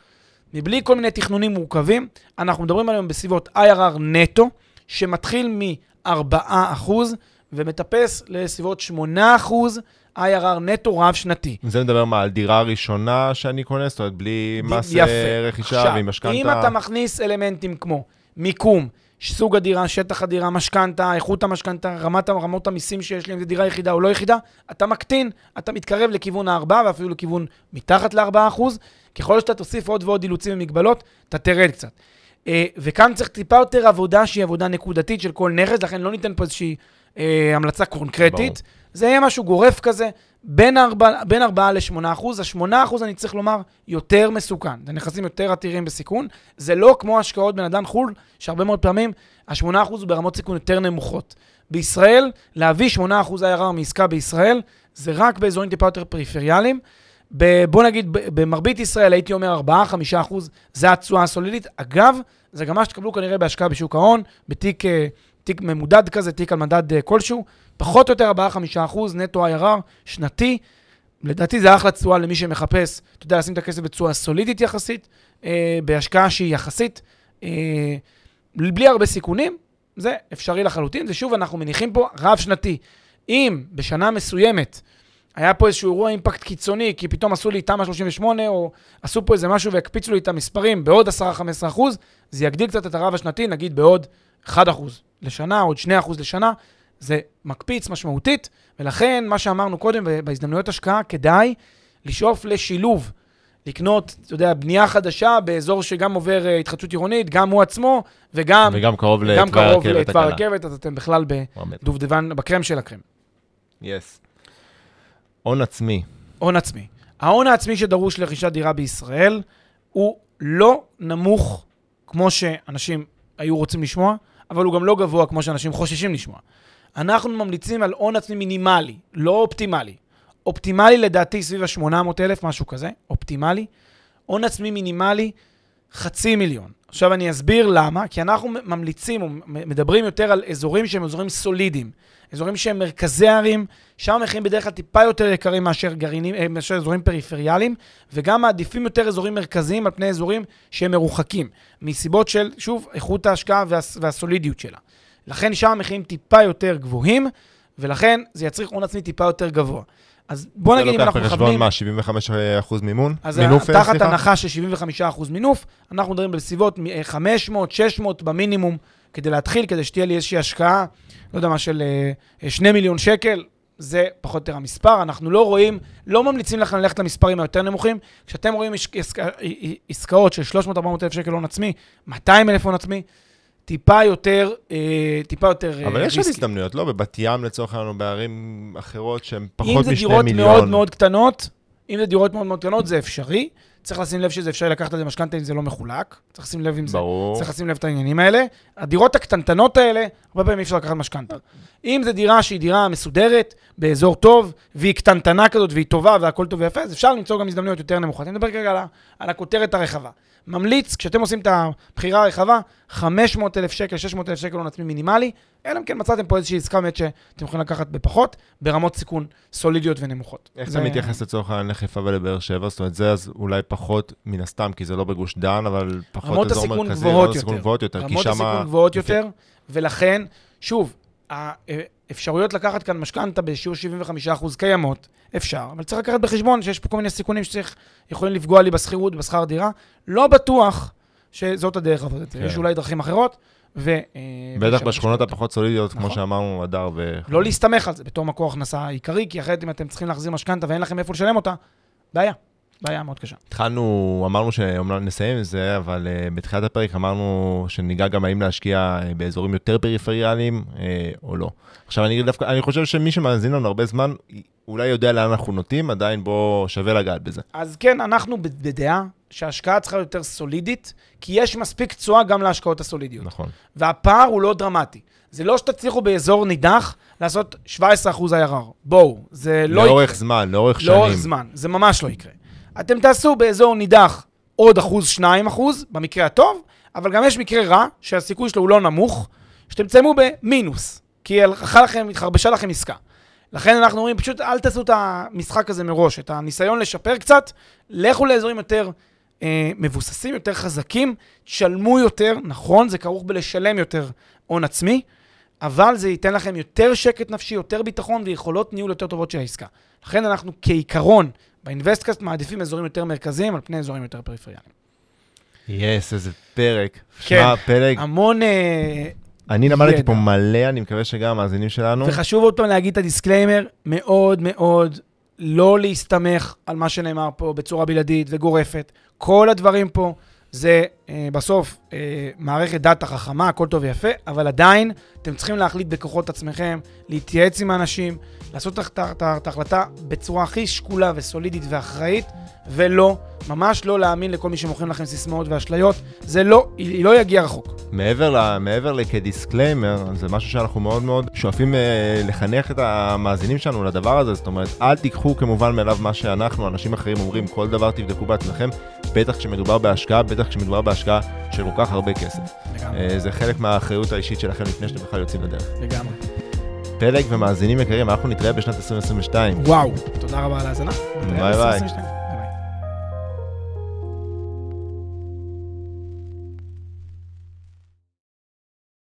מבלי כל מיני תכנונים מורכבים, אנחנו מדברים עליהם בסביבות איי אר אר נטו, שמתחיל מ-ארבעה אחוז ומטפס לסביבות שמונה אחוז איי אר אר נטו רב שנתי. זה מדבר מה, על דירה ראשונה שאני כונס, זאת אומרת, בלי מס רכישה ומשכנתה. אם אתה מכניס אלמנטים כמו מיקום, סוג הדירה, שטח הדירה, משכנתה, איכות המשכנתה, רמת רמות המיסים שיש לי, אם זה דירה יחידה או לא יחידה, אתה מקטין, אתה מתקרב לכיוון הארבעה ואפילו לכיוון מתחת לארבעה אחוז, ככל שאתה תוסיף עוד ועוד אילוצים ומגבלות, אתה תרד קצת. וכאן צריך טיפה יותר עבודה שהיא עבודה נקודתית של כל נכס, לכן לא ניתן פה איזושהי המלצה קונקרטית, זה יהיה משהו גורף כזה, בין ארבעה לשמונה אחוז, השמונה אחוז אני צריך לומר יותר מסוכן, זה נכסים יותר עתירים בסיכון, זה לא כמו השקעות בן אדם חול, שהרבה מאוד פעמים השמונה אחוז הוא ברמות סיכון יותר נמוכות. בישראל, להביא שמונה אחוז איי אר אר מעסקה בישראל, זה רק באזורים טיפה יותר פריפריאליים, בוא נגיד, במרבית ישראל הייתי אומר ארבעה עד חמישה אחוז, זה התשואה הסולידית, אגב, זה גם מה שתקבלו כנראה בהשקעה בשוק ההון, בתיק תיק ממודד כזה, תיק על מדד כלשהו, פחות או יותר ארבעה עד חמישה אחוז נטו איי אר אר שנתי, לדעתי זה אחלה תשואה למי שמחפש, אתה יודע, לשים את הכסף בתשואה סולידית יחסית, אה, בהשקעה שהיא יחסית, אה, בלי הרבה סיכונים, זה אפשרי לחלוטין, ושוב אנחנו מניחים פה רב שנתי, אם בשנה מסוימת, היה פה איזשהו אירוע אימפקט קיצוני, כי פתאום עשו לי תמה שלושים ושמונה, או עשו פה איזה משהו והקפיצו לי את המספרים בעוד עשרה עד חמישה עשר אחוז, זה יגדיל קצת את הרב השנתי, נגיד בעוד אחד אחוז לשנה, עוד שני אחוז לשנה, זה מקפיץ משמעותית, ולכן מה שאמרנו קודם בהזדמנויות השקעה, כדאי לשאוף לשילוב, לקנות, אתה יודע, בנייה חדשה באזור שגם עובר התחדשות עירונית, גם הוא עצמו, וגם, וגם קרוב לתוואי הרכבת, אז אתם בכלל בדובדבן, בקרם של הקרם. Yes. הון עצמי. הון עצמי. ההון העצמי שדרוש לרכישת דירה בישראל הוא לא נמוך כמו שאנשים היו רוצים לשמוע, אבל הוא גם לא גבוה כמו שאנשים חוששים לשמוע. אנחנו ממליצים על הון עצמי מינימלי, לא אופטימלי. אופטימלי לדעתי סביב ה-שמונה מאות אלף, משהו כזה, אופטימלי. הון עצמי מינימלי, חצי מיליון. עכשיו אני אסביר למה, כי אנחנו ממליצים ומדברים יותר על אזורים שהם אזורים סולידיים, אזורים שהם מרכזי ערים, שם מחירים בדרך כלל טיפה יותר יקרים מאשר גרעינים, מאשר אזורים פריפריאליים, וגם מעדיפים יותר אזורים מרכזיים על פני אזורים שהם מרוחקים, מסיבות של, שוב, איכות ההשקעה והסולידיות שלה. לכן שם מחירים טיפה יותר גבוהים, ולכן זה יצריך הון עצמי טיפה יותר גבוה. אז בוא נגיד אם אנחנו חברים... זה לוקח בחשבון מה? שבעים וחמישה אחוז מימון? אז תחת הנחה ש-שבעים וחמישה אחוז מינוף, אנחנו מדברים בסביבות חמש מאות עד שש מאות במינימום, כדי להתחיל, כדי שתהיה לי איזושהי השקעה, לא יודע מה, של שני מיליון שקל, זה פחות או יותר המספר. אנחנו לא רואים, לא ממליצים לכם ללכת למספרים היותר נמוכים. כשאתם רואים עסקאות של שלוש מאות עד ארבע מאות אלף שקל הון עצמי, מאתיים אלף הון עצמי, טיפה יותר, טיפה יותר ריסקי. אבל יש עוד הזדמנויות, לא? בבת ים לצורך לנו, בערים אחרות שהן פחות משני מיליון. אם זה דירות מאוד מאוד קטנות, אם זה דירות מאוד מאוד קטנות, זה אפשרי. צריך לשים לב שזה אפשרי לקחת את זה משכנתה אם זה לא מחולק. צריך לשים לב עם זה. צריך לשים לב את העניינים האלה. הדירות הקטנטנות האלה, הרבה פעמים אי אפשר לקחת משכנתה. אם זה דירה שהיא דירה מסודרת, באזור טוב, והיא קטנטנה כזאת, והיא טובה, והכל טוב ויפה, אז אפשר למצוא גם הזדמנויות יותר נמוכות. אני מדבר כרגע על הכותרת הרחבה. ממליץ, כשאתם עושים את הבחירה הרחבה, חמש מאות אלף שקל, שש מאות אלף שקל הון עצמי מינימלי, אלא אם כן מצאתם פה איזושהי עסקה באמת שאתם יכולים לקחת בפחות, ברמות סיכון סולידיות ונמוכות. איך זה מתייחס לצורך לחיפה ולבאר שבע? זאת אומרת, זה אז אולי פחות מן הסתם, כי זה לא בגוש דן, אבל פחות אזור מרכזי, רמות הסיכון גבוהות יותר. רמות הסיכון גבוהות יותר, ולכן, שוב, האפשרויות לקחת כאן משכנתה בשיעור שבעים וחמישה אחוז קיימות, אפשר, אבל צריך לקחת בחשבון שיש פה כל מיני סיכונים שצריך, יכולים לפגוע לי בסחירות, בשכר דירה. לא בטוח שזאת הדרך, אבל יש אולי דרכים אחרות. בטח בשכונות הפחות סולידיות, כמו שאמרנו, הדר ו... לא להסתמך על זה, בתור מקור הכנסה עיקרי, כי אחרת אם אתם צריכים להחזיר משכנתה ואין לכם איפה לשלם אותה, בעיה. בעיה מאוד קשה. התחלנו, אמרנו שאומנם נסיים את זה, אבל בתחילת הפרק אמרנו שניגע גם האם להשקיע באזורים יותר פריפריאליים או לא. עכשיו אני, דווקא, אני חושב שמי שמאזין לנו הרבה זמן, אולי יודע לאן אנחנו נוטים, עדיין בו שווה לגעת בזה. אז כן, אנחנו בדעה שההשקעה צריכה יותר סולידית, כי יש מספיק תשואה גם להשקעות הסולידיות. נכון. והפער הוא לא דרמטי. זה לא שתצליחו באזור נידח לעשות שבע עשרה אחוז I R R. בואו, זה לא יקרה. לאורך זמן, לאורך שנים. לאורך זמן, זה ממש לא יקרה. אתם תעשו באזור נידח עוד אחוז, שניים אחוז, במקרה הטוב, אבל גם יש מקרה רע, שהסיכוי שלו הוא לא נמוך, שאתם ציימו במינוס, כי התחרבשה לכם עסקה. לכן אנחנו אומרים, פשוט אל תעשו את המשחק הזה מראש, את הניסיון לשפר קצת, לכו לאזורים יותר אה, מבוססים, יותר חזקים, תשלמו יותר, נכון, זה כרוך בלשלם יותר עון עצמי, אבל זה ייתן לכם יותר שקט נפשי, יותר ביטחון ויכולות ניהול יותר טובות של העסקה. לכן אנחנו כעיקרון באינבסטקאסט מעדיפים אזורים יותר מרכזיים על פני אזורים יותר פריפריאליים. יס, איזה פרק. כן, פרק. המון... אה, אני למדתי פה מלא, אני מקווה שגם המאזינים שלנו. וחשוב עוד פעם להגיד את הדיסקליימר, מאוד מאוד לא להסתמך על מה שנאמר פה בצורה בלעדית וגורפת. כל הדברים פה זה אה, בסוף אה, מערכת דאטה חכמה, הכל טוב ויפה, אבל עדיין אתם צריכים להחליט בכוחות עצמכם, להתייעץ עם האנשים, לעשות את ההחלטה בצורה הכי שקולה וסולידית ואחראית, ולא, ממש לא להאמין לכל מי שמוכרים לכם סיסמאות ואשליות, זה לא, היא לא יגיע רחוק. מעבר ל, מעבר לכדיסקליימר, זה משהו שאנחנו מאוד מאוד שואפים לחנך את המאזינים שלנו לדבר הזה, זאת אומרת, אל תיקחו כמובן מאליו מה שאנחנו, אנשים אחרים אומרים, כל דבר תבדקו בעצמכם, בטח כשמדובר בהשקעה, בטח כשמדובר בהשקעה של כל כך הרבה כסף. לגמרי. זה חלק מהאחריות האישית שלכם לפני שאתם בכלל יוצאים לדרך. לגמרי. פלג ומאזינים יקרים, אנחנו נתראה בשנת עשרים עשרים ושתיים. וואו, תודה רבה על ההזנה. ביי ביי.